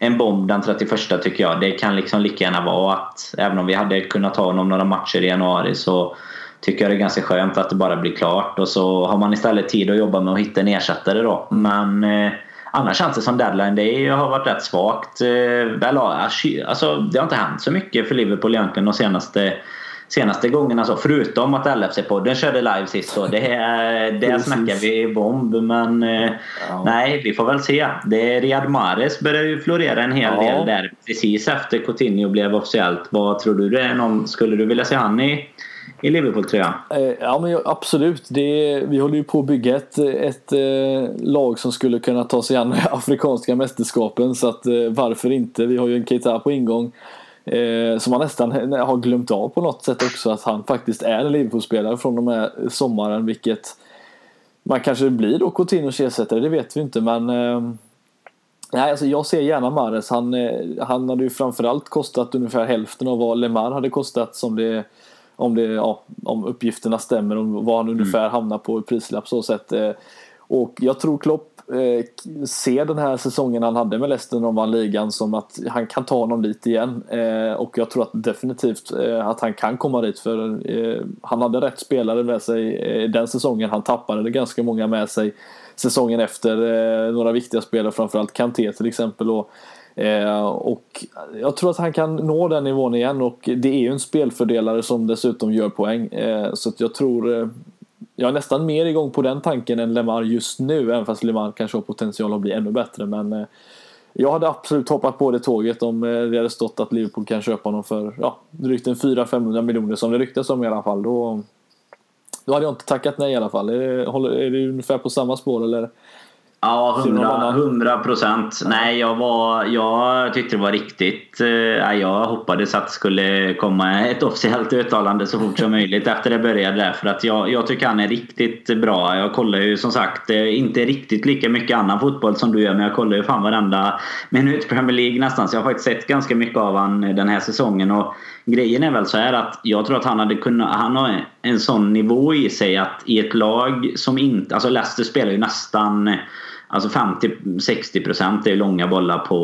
en bomb den 31, tycker jag. Det kan liksom lika gärna vara att, även om vi hade kunnat ta honom några matcher i januari, så tycker jag det är ganska skönt att det bara blir klart, och så har man istället tid att jobba med att hitta en ersättare då. Men annars känns det som deadline det har varit rätt svagt. Alltså, det har inte hänt så mycket för Liverpool egentligen de senaste gångerna, alltså, förutom att LFC-podden körde live sist, så det snackar vi bomb, men nej, vi får väl se. Riyad Mahrez börjar ju florera en hel del där precis efter Coutinho blev officiellt. Vad tror du det är? Skulle du vilja se han i Liverpool, tror jag? Ja, men absolut. Vi håller ju på att bygga ett lag som skulle kunna ta sig an afrikanska mästerskapen, så att varför inte? Vi har ju en Keita på ingång, som man nästan har glömt av på något sätt också, att han faktiskt är en Liverpool-spelare från de här sommaren, vilket man kanske blir då Coutinhos ersättare, det vet vi inte, men nej, alltså jag ser gärna Mahrez. Han hade ju framförallt kostat ungefär hälften av vad Lemar hade kostat, om uppgifterna stämmer, om vad han ungefär hamnar på i prislapp så sätt. Och jag tror Klopp ser den här säsongen han hade med Leicester när de vann ligan som att han kan ta honom dit igen. Och jag tror att definitivt att han kan komma dit, för han hade rätt spelare med sig den säsongen. Han tappade det ganska många med sig säsongen efter, några viktiga spelare, framförallt Kanté till exempel. Och jag tror att han kan nå den nivån igen, och det är ju en spelfördelare som dessutom gör poäng. Så att jag tror... jag är nästan mer igång på den tanken än Lemar just nu, även fast Lemar kanske har potential att bli ännu bättre. Men jag hade absolut hoppat på det tåget om det hade stått att Liverpool kan köpa honom för drygt en 400-500 miljoner som det ryktas om i alla fall. Då hade jag inte tackat nej i alla fall. Är det ungefär på samma spår eller? Ja, 100%. Nej, jag tyckte det var riktigt. Jag hoppades att det skulle komma ett officiellt uttalande så fort som möjligt efter det började där, för att jag tycker han är riktigt bra. Jag kollar ju som sagt inte riktigt lika mycket annan fotboll som du gör, men jag kollar ju fan varenda minut Premier League nästan, så jag har faktiskt sett ganska mycket av han den här säsongen. Och grejen är väl så här att jag tror att han har en sån nivå i sig att i ett lag som inte, alltså Leicester spelar ju nästan, alltså 50-60% är långa bollar på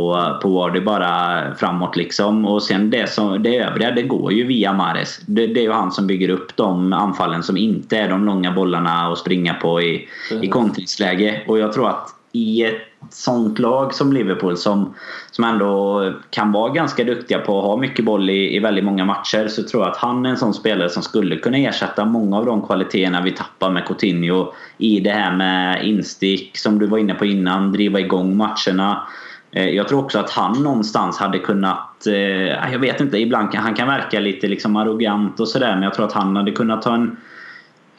var det bara framåt liksom. Och sen det övriga, det går ju via Mahrez. Det är ju han som bygger upp de anfallen som inte är de långa bollarna att springa på i kontringsläge. Och jag tror att i ett sånt lag som Liverpool som ändå kan vara ganska duktiga på att ha mycket boll i väldigt många matcher, så tror jag att han är en sån spelare som skulle kunna ersätta många av de kvaliteterna vi tappar med Coutinho i det här med instick som du var inne på innan, driva igång matcherna. Jag tror också att han någonstans hade kunnat, jag vet inte, ibland han kan verka lite liksom arrogant och sådär, men jag tror att han hade kunnat ta en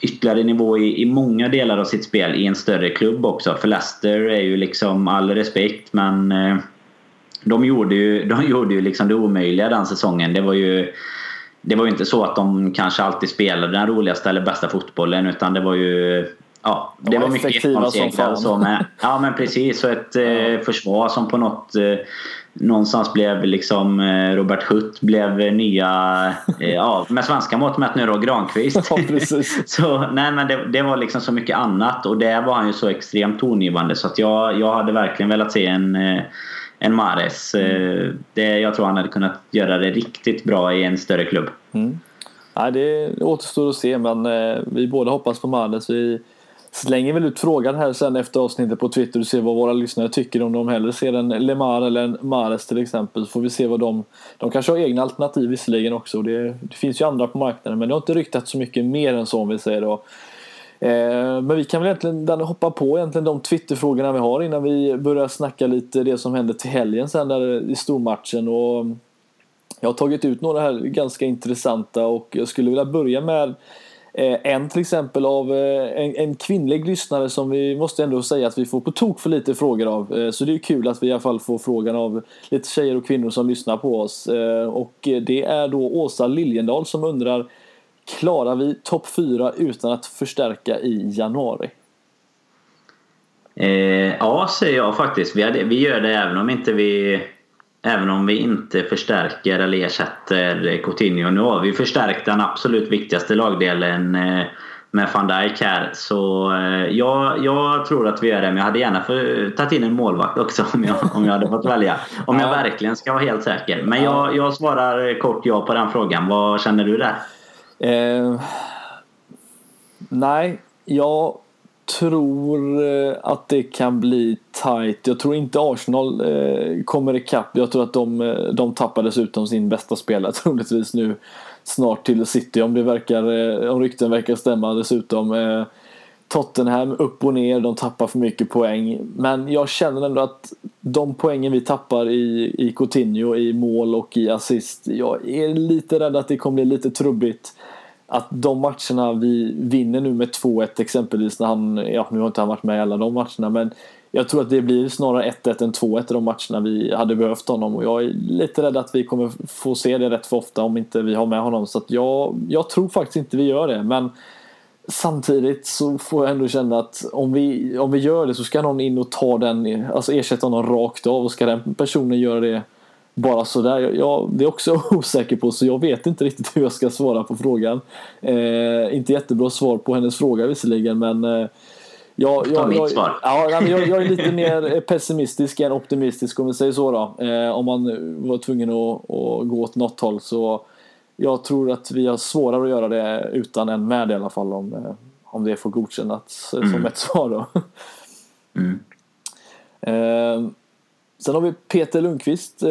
ytterligare nivå i många delar av sitt spel i en större klubb också. För Leicester är ju liksom, all respekt, men de gjorde ju liksom det omöjliga den säsongen. Det var ju inte så att de kanske alltid spelade den roligaste eller bästa fotbollen, utan det var ju det var mycket effektiva och så med. Ja, men precis, så ett försvar som på något någonstans blev liksom Robert Hutt blev nya med svenska mått mätt nu då Granqvist. Ja, så nej, men det var liksom så mycket annat, och det var han ju så extremt tongivande, så att jag hade verkligen velat se en Mahrez. Jag tror han hade kunnat göra det riktigt bra i en större klubb. Ja, det återstår att se, men vi båda hoppas på Mahrez. Vi slänger väl ut frågan här sen efter avsnittet på Twitter och ser vad våra lyssnare tycker, om de hellre ser en Lemar eller en Mahrez till exempel. Så får vi se vad de kanske har egna alternativ visserligen också. Det finns ju andra på marknaden, men det har inte ryktat så mycket mer än så, om vi säger då. Men vi kan väl egentligen hoppa på de Twitterfrågorna vi har innan vi börjar snacka lite det som hände till helgen sen där i stormatchen. Och jag har tagit ut några här ganska intressanta, och jag skulle vilja börja med en till exempel av en kvinnlig lyssnare som vi måste ändå säga att vi får på tok för lite frågor av. Så det är kul att vi i alla fall får frågan av lite tjejer och kvinnor som lyssnar på oss. Och det är då Åsa Liljendal som undrar: klarar vi topp 4 utan att förstärka i januari? Ja, säger jag faktiskt. Vi gör det även om vi inte förstärker eller ersätter Coutinho. Nu har vi förstärkt den absolut viktigaste lagdelen med Van Dijk här. Så jag tror att vi gör det. Men jag hade gärna tagit in en målvakt också om jag hade fått välja. Om jag verkligen ska vara helt säker. Men jag svarar kort ja på den frågan. Vad känner du där? Nej, jag tror att det kan bli tight. Jag tror inte Arsenal kommer ikapp. Jag tror att de tappar dessutom sin bästa spelare troligtvis nu snart till City, om rykten verkar stämma dessutom. Tottenham upp och ner, de tappar för mycket poäng, men jag känner ändå att de poängen vi tappar i Coutinho, i mål och i assist, jag är lite rädd att det kommer bli lite trubbigt. Att de matcherna vi vinner nu med 2-1 exempelvis, när nu har inte han varit med i alla de matcherna, men jag tror att det blir snarare 1-1 än 2-1 i de matcherna vi hade behövt honom, och jag är lite rädd att vi kommer få se det rätt för ofta om inte vi har med honom. Så att jag tror faktiskt inte vi gör det, men samtidigt så får jag ändå känna att om vi gör det så ska någon in och ta den, alltså ersätta honom rakt av, och ska den personen göra det bara sådär. Jag det är också osäker på, så jag vet inte riktigt hur jag ska svara på frågan. Inte jättebra svar på hennes fråga visserligen, men Jag är lite mer pessimistisk än optimistisk, om vi säger så då. Om man var tvungen att gå åt något håll, så jag tror att vi har svårare att göra det utan en med i alla fall, om det får godkännats som ett svar då. Sen har vi Peter Lundqvist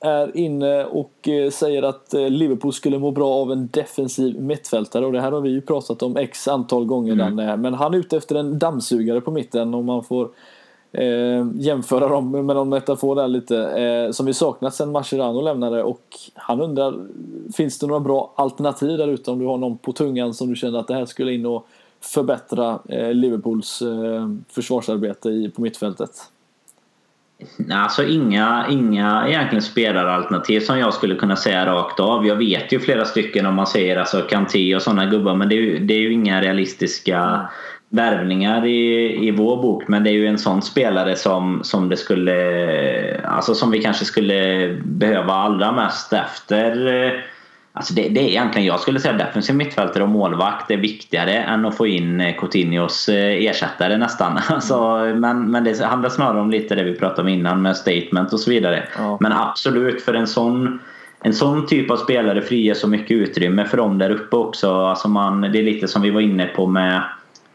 är inne och säger att Liverpool skulle må bra av en defensiv mittfältare, och det här har vi ju pratat om x antal gånger men han är ute efter en dammsugare på mitten, om man får jämföra dem med någon metafor där lite, som vi saknat sedan Mascherano lämnade, och han undrar, finns det några bra alternativ där ute, om du har någon på tungan som du känner att det här skulle in och förbättra Liverpools försvarsarbete på mittfältet? Alltså inga egentligen spelaralternativ som jag skulle kunna säga rakt av. Jag vet ju flera stycken, om man säger alltså Kanté och sådana gubbar, men det är ju inga realistiska värvningar i vår bok, men det är ju en sån spelare som det skulle, alltså som vi kanske skulle behöva allra mest efter. Alltså det är egentligen, jag skulle säga defensiv mittfältare och målvakt är viktigare än att få in Coutinhos ersättare nästan. Alltså, men det handlar snarare om lite det vi pratade om innan med statement och så vidare. Ja. Men absolut, för en sån typ av spelare friger så mycket utrymme för dem där uppe också. Alltså det är lite som vi var inne på med,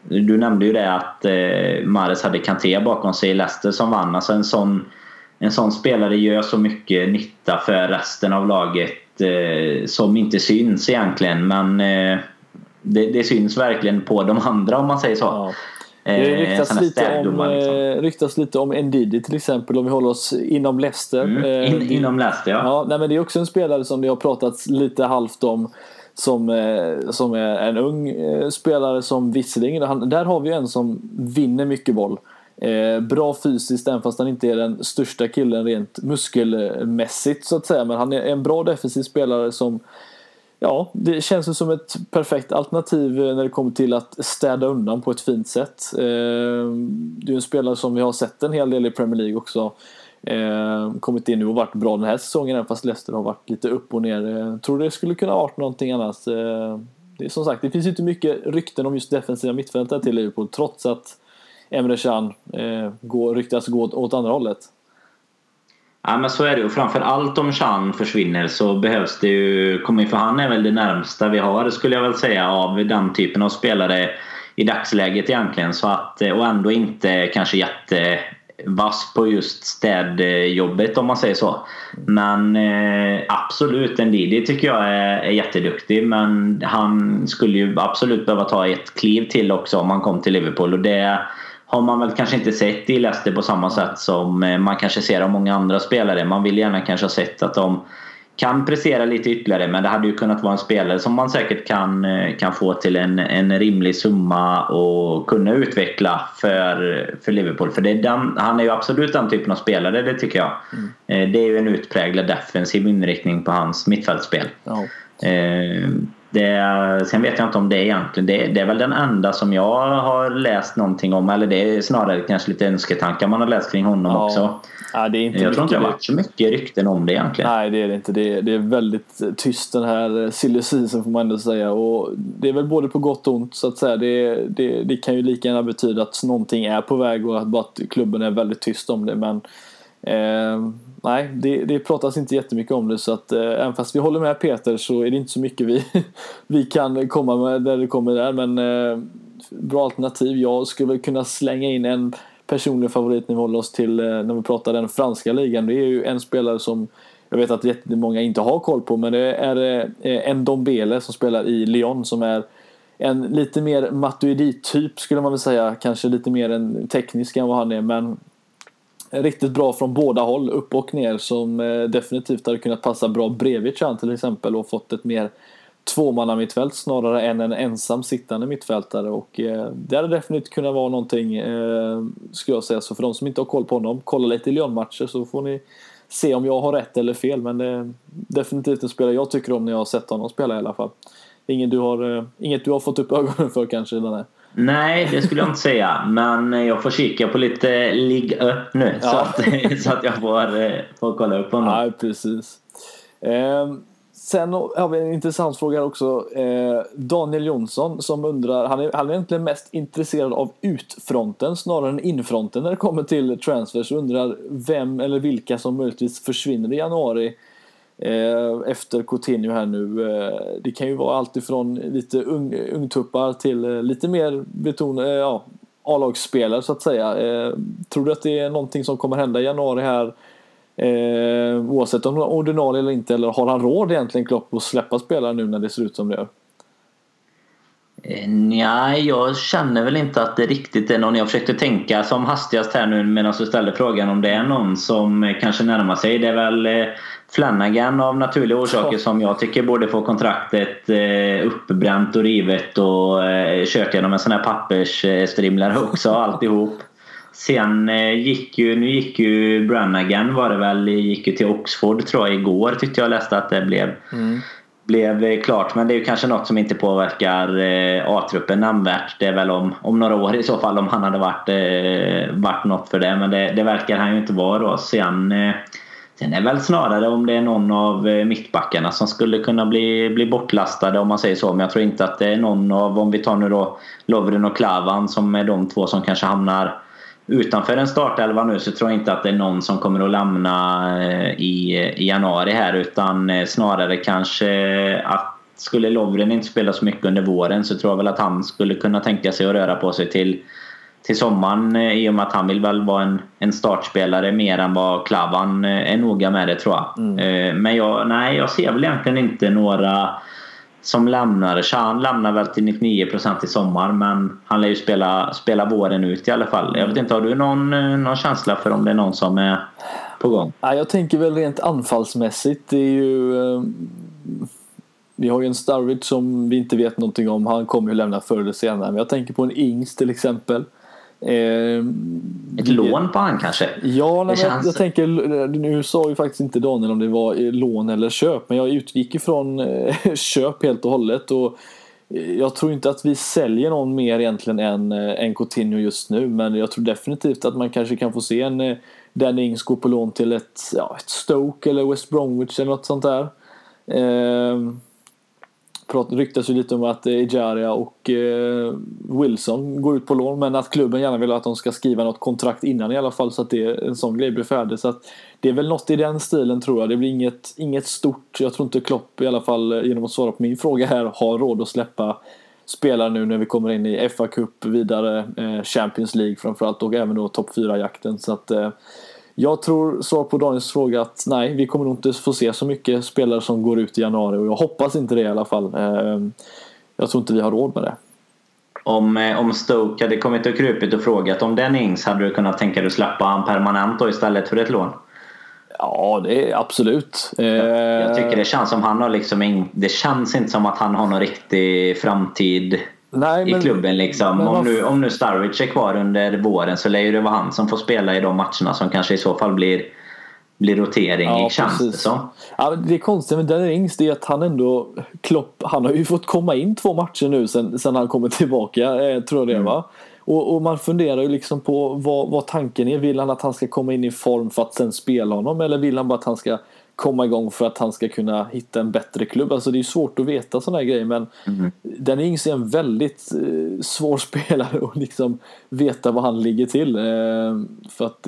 du nämnde ju det att Mahrez hade Kanté bakom sig i Leicester som vann. Alltså en sån spelare gör så mycket nytta för resten av laget, som inte syns egentligen, men det syns verkligen på de andra, om man säger så. Ja. Det ryktas lite om Ndidi till exempel, om vi håller oss inom Leicester. Inom Leicester, ja. Ja, nej, men det är också en spelare som det har pratats lite halvt om, som är en ung spelare som visserligen, där har vi en som vinner mycket boll. Bra fysiskt, även fast han inte är den största killen rent muskelmässigt så att säga, men han är en bra defensiv spelare som, ja, det känns som ett perfekt alternativ när det kommer till att städa undan på ett fint sätt. Det är en spelare som vi har sett en hel del i Premier League också, kommit in nu och varit bra den här säsongen, även fast Leicester har varit lite upp och ner. Tror det skulle kunna vara någonting annars? Det är som sagt, det finns inte mycket rykten om just defensiva mittfältare till Liverpool, trots att Emre Can ryktas gå åt andra hållet. Ja, men så är det, och framförallt om Can försvinner så behövs det ju, för han är väl det närmsta vi har, skulle jag väl säga, av den typen av spelare i dagsläget egentligen, så att, och ändå inte kanske jättevass på just städjobbet, om man säger så. Men absolut, Ndidi tycker jag är jätteduktig, men han skulle ju absolut behöva ta ett kliv till också om han kom till Liverpool, och det har man väl kanske inte sett i Leicester på samma sätt som man kanske ser av många andra spelare. Man vill gärna kanske ha sett att de kan prestera lite ytterligare, men det hade ju kunnat vara en spelare som man säkert kan få till en rimlig summa och kunna utveckla för Liverpool. För han är ju absolut den typen av spelare, det tycker jag. Det är ju en utpräglad defensiv inriktning på hans mittfältspel. Ja. Sen vet jag inte om det egentligen, det är väl den enda som jag har läst någonting om, eller det är snarare kanske lite önsketankar man har läst kring honom också. Ja, det är inte, jag tror inte det har varit så mycket rykten om det egentligen. Nej, det är det inte, det är väldigt tyst den här silly season, får man ändå säga, och det är väl både på gott och ont så att säga. Det kan ju lika gärna betyda att någonting är på väg och att bara klubben är väldigt tyst om det, men nej, det pratas inte jättemycket om det, så att även fast vi håller med Peter så är det inte så mycket vi kan komma med där det kommer där, men bra alternativ. Jag skulle kunna slänga in en personlig favorit när vi håller oss till när vi pratar den franska ligan. Det är ju en spelare som jag vet att jättemånga inte har koll på, men det är Ndombele som spelar i Lyon, som är en lite mer Matuidi-typ skulle man väl säga, kanske lite mer en teknisk än vad han är, men riktigt bra från båda håll, upp och ner, som definitivt hade kunnat passa bra bredvid Can till exempel och fått ett mer tvåmanna mittfält snarare än en ensam sittande mittfältare, och det hade definitivt kunnat vara någonting skulle jag säga. Så för de som inte har koll på honom, kolla lite i Lyon-matcher så får ni se om jag har rätt eller fel, men det är definitivt en spelare jag tycker om när jag har sett honom spela i alla fall. Inget du har fått upp ögonen för kanske den här? Nej, det skulle jag inte säga, men jag får kika på lite Ligue 1 nu, så att jag får kolla upp honom. Ja, precis. Sen har vi en intressant fråga också. Daniel Jonsson som undrar, han är egentligen mest intresserad av utfronten snarare än infronten när det kommer till transfers, och undrar vem eller vilka som möjligtvis försvinner i januari efter Coutinho här nu. Det kan ju vara allt ifrån lite ungtuppar till lite mer A-lagsspelare så att säga. Tror du att det är någonting som kommer hända i januari här? Oavsett om han är ordinarie eller inte, eller har han råd egentligen Klopp att släppa spelare nu när det ser ut som det gör? Nej, jag känner väl inte att det riktigt är någon. Jag försökte tänka som hastigast här nu medan du ställde frågan om det är någon som kanske närmar sig. Det är väl Flanagan av naturliga orsaker som jag tycker både får kontraktet uppbränt och rivet och kört genom en sån här pappersstrimlare också alltihop. Sen gick ju Branagan var det väl, gick ju till Oxford tror jag igår, tyckte jag läste att det blev klart, men det är ju kanske något som inte påverkar A-truppen namnvärt. Det är väl om några år i så fall, om han hade varit något för det, men det verkar han ju inte vara då. Sen är det väl snarare om det är någon av mittbackarna som skulle kunna bli bortlastade om man säger så, men jag tror inte att det är någon av, om vi tar nu då Lovren och Klavan som är de två som kanske hamnar utanför en startelva nu, så tror jag inte att det är någon som kommer att lämna i januari här, utan snarare kanske att skulle Lovren inte spela så mycket under våren, så tror jag väl att han skulle kunna tänka sig att röra på sig till sommaren, i och med att han vill väl vara en startspelare mer än vad Klavan är noga med det tror jag. Men jag ser väl egentligen inte några som lämnar. Chan lämnar väl till 99% i sommar, men han lär ju spela våren ut i alla fall. Jag vet inte, har du någon känsla för om det är någon som är på gång? Ja, jag tänker väl rent anfallsmässigt. Det är ju vi har ju en Starwich som vi inte vet någonting om. Han kommer ju lämna förr eller senare. Men jag tänker på en Ings till exempel. Ett lån på han kanske. Ja, nej, jag tänker, nu sa ju faktiskt inte Daniel om det var lån eller köp, men jag utgick ifrån köp helt och hållet, och jag tror inte att vi säljer någon mer egentligen än Coutinho just nu, men jag tror definitivt att man kanske kan få se en Danny Ings gå på lån till ett Stoke eller West Bromwich eller något sånt där. Ryktas ju lite om att Ejaria och Wilson går ut på lån, men att klubben gärna vill att de ska skriva något kontrakt innan i alla fall, så att det är en sån grej blir färdig. Så att det är väl något i den stilen tror jag. Det blir inget stort. Jag tror inte Klopp i alla fall, genom att svara på min fråga här, har råd att släppa spelare nu när vi kommer in i FA Cup, vidare Champions League framförallt, och även då topp 4-jakten. Så att jag tror, svar på Daniels fråga, att nej, vi kommer nog inte få se så mycket spelare som går ut i januari, och jag hoppas inte det i alla fall. Jag tror inte vi har råd med det. Om Stoke hade kommit och krupit och frågat om den Ings, hade du kunnat tänka dig att släppa han permanent då istället för ett lån? Ja, det är absolut. Jag tycker det känns som han har det känns inte som att han har någon riktig framtid. Nej, men i klubben liksom. Men om nu Starwich är kvar under våren, så lär ju det vara han som får spela i de matcherna som kanske i så fall blir rotering, ja, i chansen så. Ja, det är konstigt med Danny Ings, det är att han ändå, Klopp, han har ju fått komma in 2 matcher nu sen han kommer tillbaka, tror jag det va. Och man funderar ju liksom på vad tanken är. Vill han att han ska komma in i form för att sen spela honom, eller vill han bara att han ska komma igång för att han ska kunna hitta en bättre klubb? Alltså det är ju svårt att veta sådana här grejer, men den är ju en väldigt svår spelare och liksom veta vad han ligger till, för att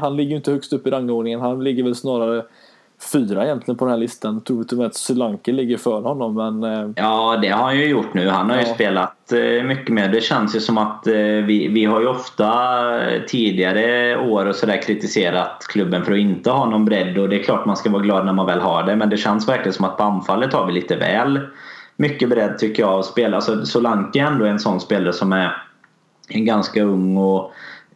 han ligger ju inte högst upp i rangordningen. Han ligger väl snarare 4 egentligen på den här listan. Tror att Solanke ligger för honom, men ja, det har han ju gjort nu. Han har ju spelat mycket mer. Det känns ju som att vi har ju ofta tidigare år och så där kritiserat klubben för att inte ha någon bredd, och det är klart man ska vara glad när man väl har det, men det känns verkligen som att på anfallet har vi lite väl mycket bredd tycker jag att spela. Alltså, Solanke är ändå en sån spelare som är en ganska ung och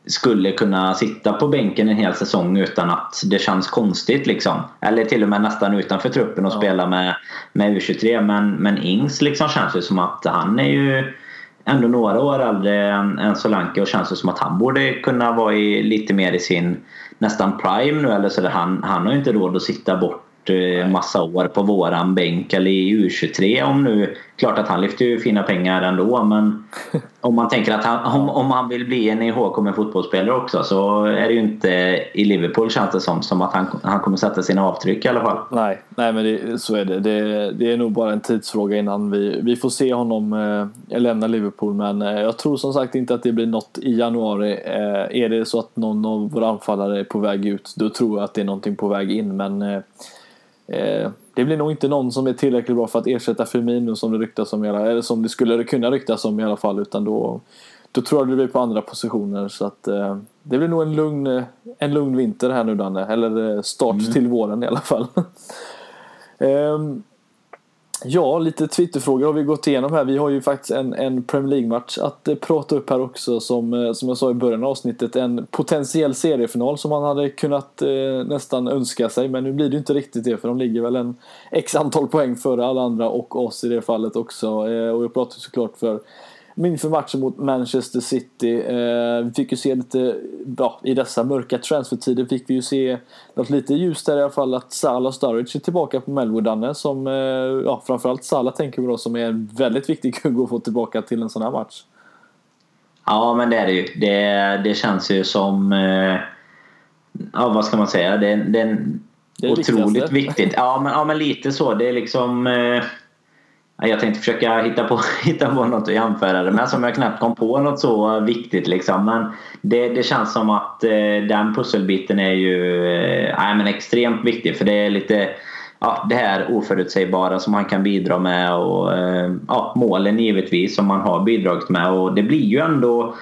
skulle kunna sitta på bänken en hel säsong utan att det känns konstigt liksom. Eller till och med nästan utanför truppen och spela med U23, men Ings liksom känns ju som att han är ju ändå några år äldre än Solanke, och känns ju som att han borde kunna vara lite mer i sin nästan prime nu eller så där. Han har ju inte råd att sitta bort massa år på våran bänk eller i U23 om nu. Klart att han lyfter ju fina pengar ändå, men om man tänker att han, om han vill bli en ihågkommen fotbollsspelare också, så är det ju inte i Liverpool, känns det som att han kommer sätta sina avtryck i alla fall. Nej men så är det. Det är nog bara en tidsfråga innan vi får se honom lämna Liverpool, men jag tror som sagt inte att det blir något i januari. Är det så att någon av våra anfallare är på väg ut, då tror jag att det är någonting på väg in, men det blir nog inte någon som är tillräckligt bra för att ersätta Firmino som det ryktas om, eller som det skulle kunna ryktas om i alla fall, utan då tror jag det blir på andra positioner. Så att det blir nog en lugn vinter här nu, Danne, eller start till våren i alla fall. Ja, lite Twitterfrågor har vi gått igenom här. Vi har ju faktiskt en Premier League-match att prata upp här också, som jag sa i början av avsnittet, en potentiell seriefinal som man hade kunnat nästan önska sig, men nu blir det ju inte riktigt det, för de ligger väl en x antal poäng före alla andra och oss i det fallet också. Och jag pratar såklart inför matchen mot Manchester City. Vi fick ju se lite, ja, i dessa mörka transfertider fick vi ju se något lite ljus där i alla fall, att Salah Sturridge är tillbaka på Melwood, som framförallt Salah tänker vi då, som är en väldigt viktig kugg att få tillbaka till en sån här match. Ja, men det är det ju. Det känns ju som vad ska man säga, det är otroligt viktigt. Ja men lite så, det är liksom jag tänkte försöka hitta på något att jämföra det med, som jag knappt kom på något så viktigt liksom. Men det känns som att den pusselbiten är ju men extremt viktig, för det är lite det här oförutsägbara som man kan bidra med, och målen givetvis som man har bidragit med. Och det blir ju ändå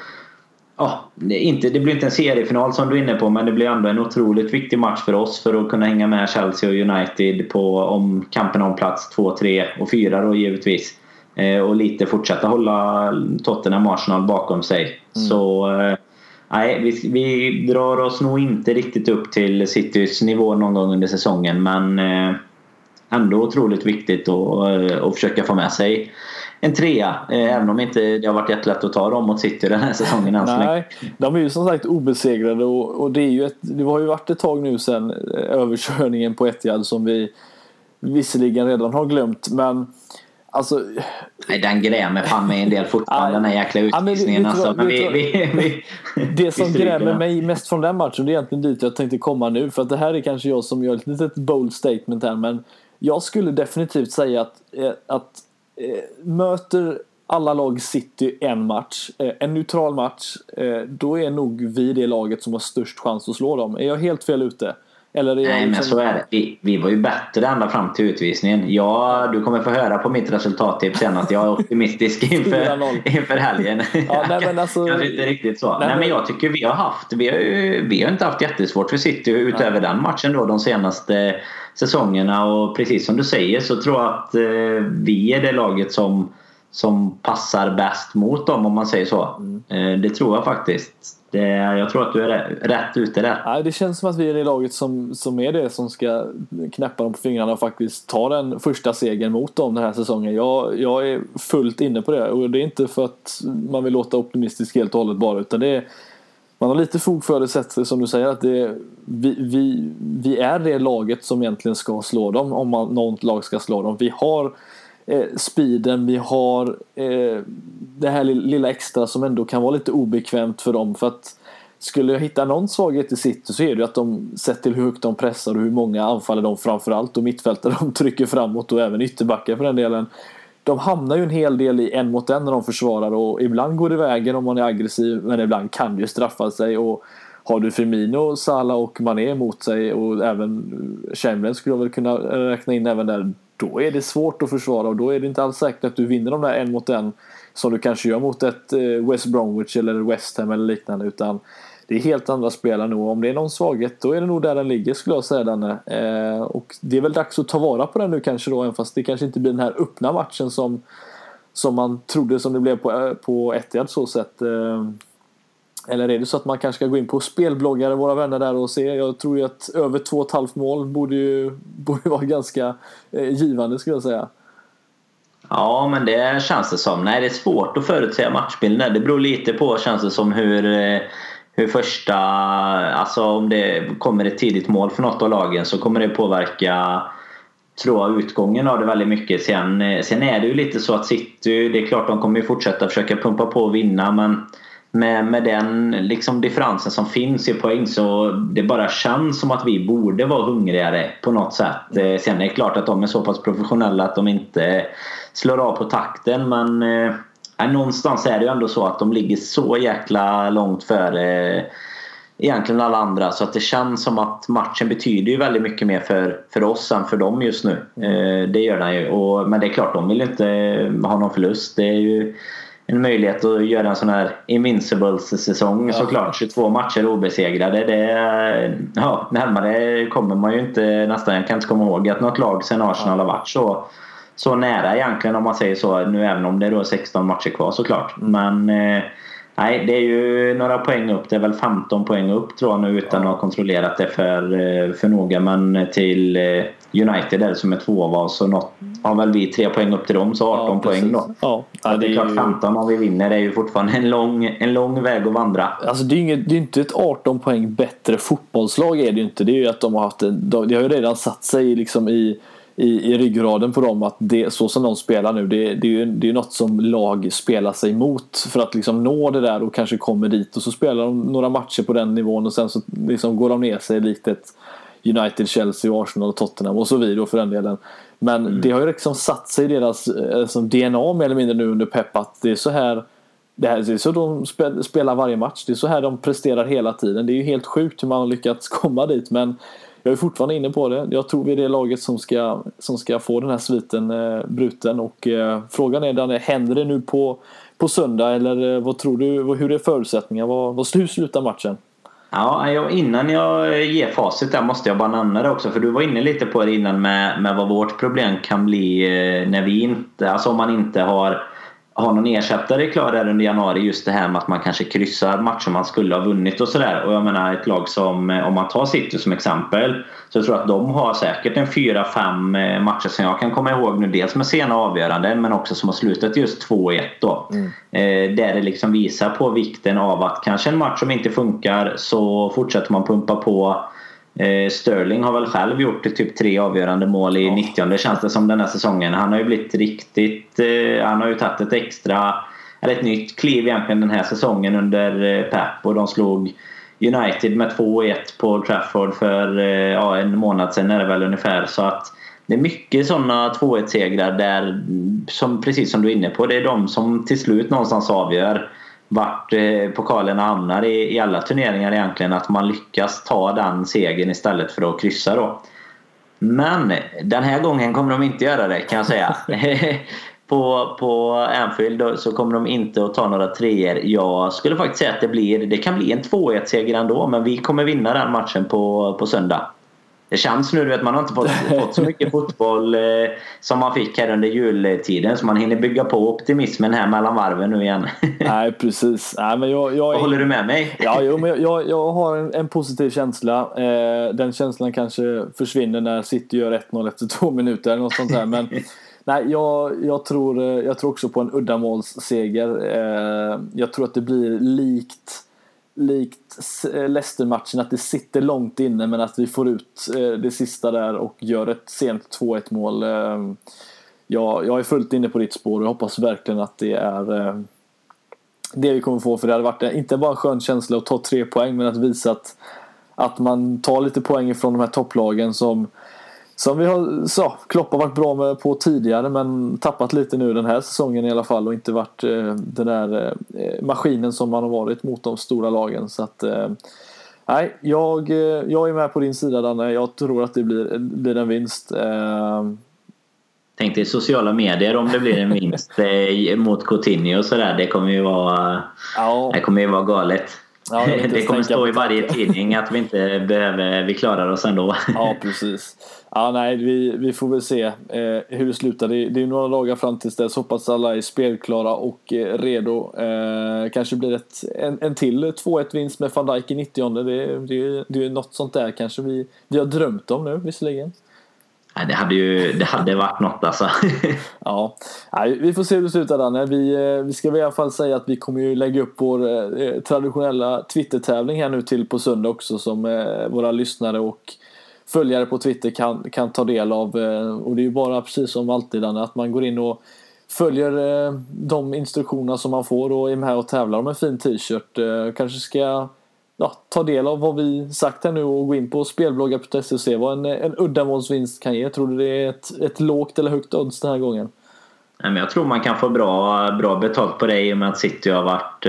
det blir inte en seriefinal som du är inne på, men det blir ändå en otroligt viktig match för oss för att kunna hänga med Chelsea och United om kampen om plats 2, 3 och 4 då givetvis, och lite fortsätta hålla Tottenham och Arsenal bakom sig. Så nej, vi drar oss nog inte riktigt upp till Citys nivå någon gång under säsongen, men ändå otroligt viktigt att försöka få med sig en trea, även om inte det har varit jättelätt att ta dem mot City den här säsongen än. Nej, de är ju som sagt obesegrade, och det är ju det har ju varit ett tag nu sedan överkörningen på Etihad, som vi visserligen redan har glömt, men alltså, nej, den grämer fan mig en del fortfarande, den här jäkla utvisningen. Det som grämer mig mest från den matchen, det är egentligen dit jag tänkte komma nu, för att det här är kanske jag som gör ett litet bold statement här, men jag skulle definitivt säga att möter alla lag City en match, en neutral match, då är nog vi det laget som har störst chans att slå dem. Är jag helt fel ute? Eller nej, men så är det. Vi var ju bättre ända fram till utvisningen. Ja, du kommer få höra på mitt resultattips sen att jag är optimistisk inför helgen. Ja, nej, men alltså, kanske inte riktigt så. Nej, men jag tycker vi har inte haft jättesvårt för City utöver den matchen då, de senaste säsongerna, och precis som du säger så tror jag att vi är det laget som passar bäst mot dem, om man säger så. Det tror jag faktiskt. Jag tror att du är rätt ute där. Nej, det känns som att vi är det laget som är det som ska knäppa dem på fingrarna och faktiskt ta den första segern mot dem den här säsongen. Jag är fullt inne på det, och det är inte för att man vill låta optimistisk helt och hållet bara, utan det är, man har lite fog för det, sätt som du säger, att vi är det laget som egentligen ska slå dem, om något lag ska slå dem. Vi har speeden, vi har det här lilla extra som ändå kan vara lite obekvämt för dem, för att skulle jag hitta någon svaghet i City, så är det att de, sett till hur högt de pressar och hur många anfaller de framförallt och mittfältare de trycker framåt, och även ytterbackar för den delen, de hamnar ju en hel del i en mot en när de försvarar, och ibland går det vägen om man är aggressiv, men ibland kan det ju straffa sig. Och har du Firmino, Salah och Mané emot sig, och även Chamberlain skulle jag väl kunna räkna in även där, då är det svårt att försvara, och då är det inte alls säkert att du vinner de där en mot en som du kanske gör mot ett West Bromwich eller West Ham eller liknande, utan det är helt andra spelare nu. Om det är någon svaghet, då är det nog där den ligger, skulle jag säga, Danne. Och det är väl dags att ta vara på den nu kanske då, även fast det kanske inte blir den här öppna matchen som man trodde som det blev på Etihad så sett. Eller är det så att man kanske ska gå in på spelbloggare, våra vänner där, och se? Jag tror ju att över 2,5 mål borde vara ganska givande, skulle jag säga. Ja, men det känns det som. Nej, det är svårt att förutsäga matchbilden. Det beror lite på, känns det som, hur första... Alltså om det kommer ett tidigt mål för något av lagen, så kommer det påverka tror utgången av det väldigt mycket. Sen är det ju lite så att City, det är klart de kommer ju fortsätta försöka pumpa på och vinna, men med den liksom differensen som finns i poäng så det bara känns som att vi borde vara hungrigare på något sätt. Sen är det klart att de är så pass professionella att de inte slår av på takten, men någonstans är det ju ändå så att de ligger så jäkla långt före egentligen alla andra, så att det känns som att matchen betyder ju väldigt mycket mer för oss än för dem just nu. Det gör den ju, men det är klart de vill inte ha någon förlust. Det är ju en möjlighet att göra en sån här Invincibles-säsong, såklart. 22 matcher obesegrade. Närmare kommer man ju inte nästan. Jag kan inte komma ihåg att något lag sen Arsenal har varit så nära egentligen, om man säger så. Nu även om det då är 16 matcher kvar såklart. Men nej, det är ju några poäng upp. Det är väl 15 poäng upp tror jag nu, utan att ha kontrollerat det för noga. Men till United är det som är 2 var, så något, har väl vi 3 poäng upp till dem, så 18 poäng då. Ja, det är klart 15 om vi vinner, det är ju fortfarande en lång väg att vandra. Alltså det är inte ett 18 poäng bättre fotbollslag är det ju inte. Det är ju att de har haft det har ju redan satt sig liksom i ryggraden på dem, att det så som de spelar nu, det är något som lag spelar sig mot för att liksom nå det där och kanske kommer dit, och så spelar de några matcher på den nivån och sen så liksom går de ner sig lite United, Chelsea, Arsenal och Tottenham och så vidare för den delen. Men det har ju liksom satt sig i deras som DNA mer eller mindre nu under Pep, att det är så här det är så de spelar varje match, det är så här de presterar hela tiden. Det är ju helt sjukt hur man har lyckats komma dit, men jag är fortfarande inne på det. Jag tror vi är det laget som ska få den här sviten bruten, och frågan är Danne, händer det nu på söndag, eller vad tror du, hur är förutsättningarna, hur slutar matchen? Ja, innan jag ger facit där måste jag bara nämna det också, för du var inne lite på det innan med vad vårt problem kan bli när vi inte, alltså om man inte har någon ersättare klar där under januari, just det här med att man kanske kryssar matcher man skulle ha vunnit och sådär. Och jag menar ett lag som, om man tar City som exempel, så jag tror att de har säkert en 4-5 matcher som jag kan komma ihåg nu, dels med sena avgöranden men också som har slutat just 2-1 då. Där det liksom visar på vikten av att kanske en match som inte funkar så fortsätter man pumpa på. Sterling har väl själv gjort typ 3 avgörande mål i 90:e, det känns det som den här säsongen. Han har ju blivit riktigt, han har ju tagit ett nytt kliv egentligen den här säsongen under Pep, och de slog United med 2-1 på Trafford för en månad sedan är det väl ungefär, så att det är mycket sådana 2-1-segrar där, som precis som du är inne på, det är de som till slut någonstans avgör vart pokalerna hamnar i alla turneringar egentligen, att man lyckas ta den segern istället för att kryssa då. Men den här gången kommer de inte göra det, kan jag säga. på Anfield så kommer de inte att ta några treor. Jag skulle faktiskt säga att det kan bli en 2-1 seger ändå, men vi kommer vinna den matchen på söndag. Det känns nu att man har inte fått så mycket fotboll som man fick här under jultiden, så man hinner bygga på optimismen här mellan varven nu igen. Nej, precis. Nej, men jag håller du med mig? Ja, jo, men jag har en positiv känsla. Den känslan kanske försvinner när City gör 1-0 efter 2 minuter eller något sånt där. Men nej, jag tror också på en uddamålsseger. Jag tror att det blir likt Leicester-matchen, att det sitter långt inne men att vi får ut det sista där och gör ett sent 2-1 mål. Jag är fullt inne på ditt spår och jag hoppas verkligen att det är det vi kommer få, för det hade varit inte bara en skön känsla att ta 3 poäng, men att visa att man tar lite poäng från de här topplagen som vi har Klopp har varit bra med på tidigare, men tappat lite nu den här säsongen i alla fall, och inte varit den där maskinen som man har varit mot de stora lagen. Så att nej, jag är med på din sida, Danne. Jag tror att det blir en vinst. Tänk dig sociala medier om det blir en vinst mot Coutinho och sådär. Det kommer ju vara galet. Ja, det kommer stå i varje tidning att vi inte behöver, vi klarar oss ändå. Ja, precis. Ja, nej, vi får väl se hur det slutar. Det är några dagar fram tills dess. Hoppas alla är spelklara och redo. Kanske blir en till 2-1-vinst med van Dijk i 90:e. Det är något sånt där kanske vi har drömt om nu, visserligen. Nej, det hade varit något alltså. Ja, vi får se hur det slutar, Danne. Vi ska väl i alla fall säga att vi kommer ju lägga upp vår traditionella Twitter-tävling här nu till på söndag också, som våra lyssnare och följare på Twitter kan ta del av. Och det är ju bara precis som alltid att man går in och följer de instruktionerna som man får och är med och tävlar om en fin t-shirt. Kanske ska ta del av vad vi sagt här nu och gå in på spelbloggar.se och se vad en uddamålsvinst kan ge. Tror du det är ett lågt eller högt odds den här gången? Nej, men jag tror man kan få bra betalt på det i och med att City har varit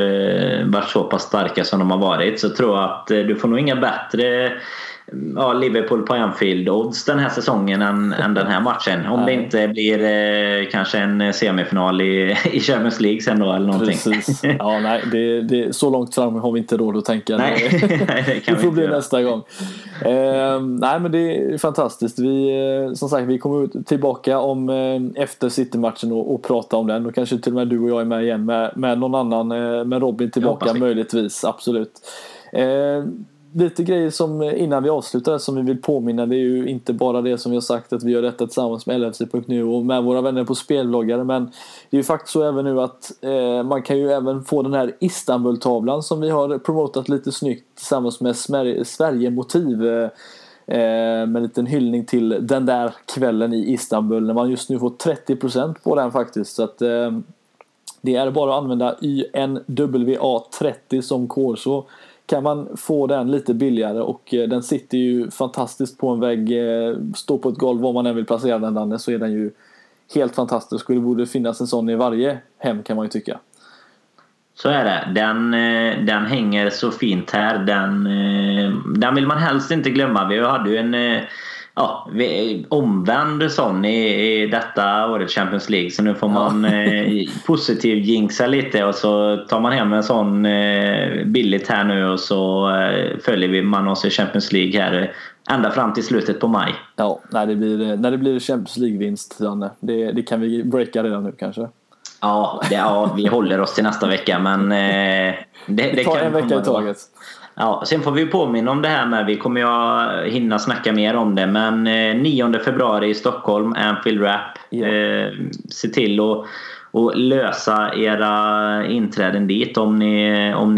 så pass starka som de har varit. Så tror jag att du får nog inga bättre Liverpool på Anfield odds den här säsongen än den här matchen. Om det inte blir kanske en semifinal i Champions League sen då eller någonting. Precis. Ja, nej, det så långt fram har vi inte råd att tänka. Nej, det kan vi får bli göra nästa gång. Nej, men det är fantastiskt. Vi kommer tillbaka om efter City-matchen och prata om den. Och kanske till och med du och jag är med igen med någon annan, med Robin tillbaka möjligtvis. Absolut. Lite grejer som innan vi avslutar som vi vill påminna, det är ju inte bara det som vi har sagt att vi gör detta tillsammans med LFC.nu och med våra vänner på spelbloggare, men det är ju faktiskt så även nu att man kan ju även få den här Istanbul-tavlan som vi har promotat lite snyggt tillsammans med Sverige-motiv med en liten hyllning till den där kvällen i Istanbul när man just nu får 30% på den faktiskt, så att det är bara att använda YNWA30 som kod så kan man få den lite billigare, och den sitter ju fantastiskt på en vägg, står på ett golv var man än vill placera den där, så är den ju helt fantastisk. Det borde finnas en sån i varje hem kan man ju tycka. Så är det. Den hänger så fint här. Den vill man helst inte glömma. Vi hade ju en omvänd sån i detta årets Champions League, så nu får man positiv jinxa lite och så tar man hem en sån billigt här nu och så följer man oss i Champions League här ända fram till slutet på maj. Ja, när det blir Champions League-vinst, det kan vi breaka redan nu kanske. Ja, vi håller oss till nästa vecka, men det tar en vecka i taget. Ja, sen får vi påminna om det här med, vi kommer ju hinna snacka mer om det, men 9 februari i Stockholm, Anfield Rap. Ja. Se till att lösa era inträden dit om ni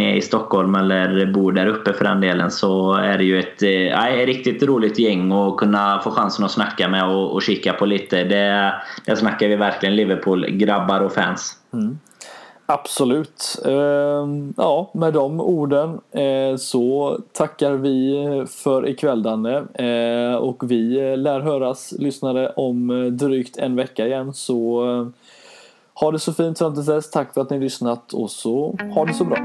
är i Stockholm eller bor där uppe för den delen, så är det ju ett riktigt roligt gäng att kunna få chansen att snacka med och kika på lite. Där snackar vi verkligen Liverpool-grabbar och fans. Mm. Absolut. Ja, med de orden så tackar vi för ikväll, Danne. Och vi lär höras, lyssnare, om drygt en vecka igen. Så ha det så fint fram till dess. Tack för att ni lyssnat och så ha det så bra.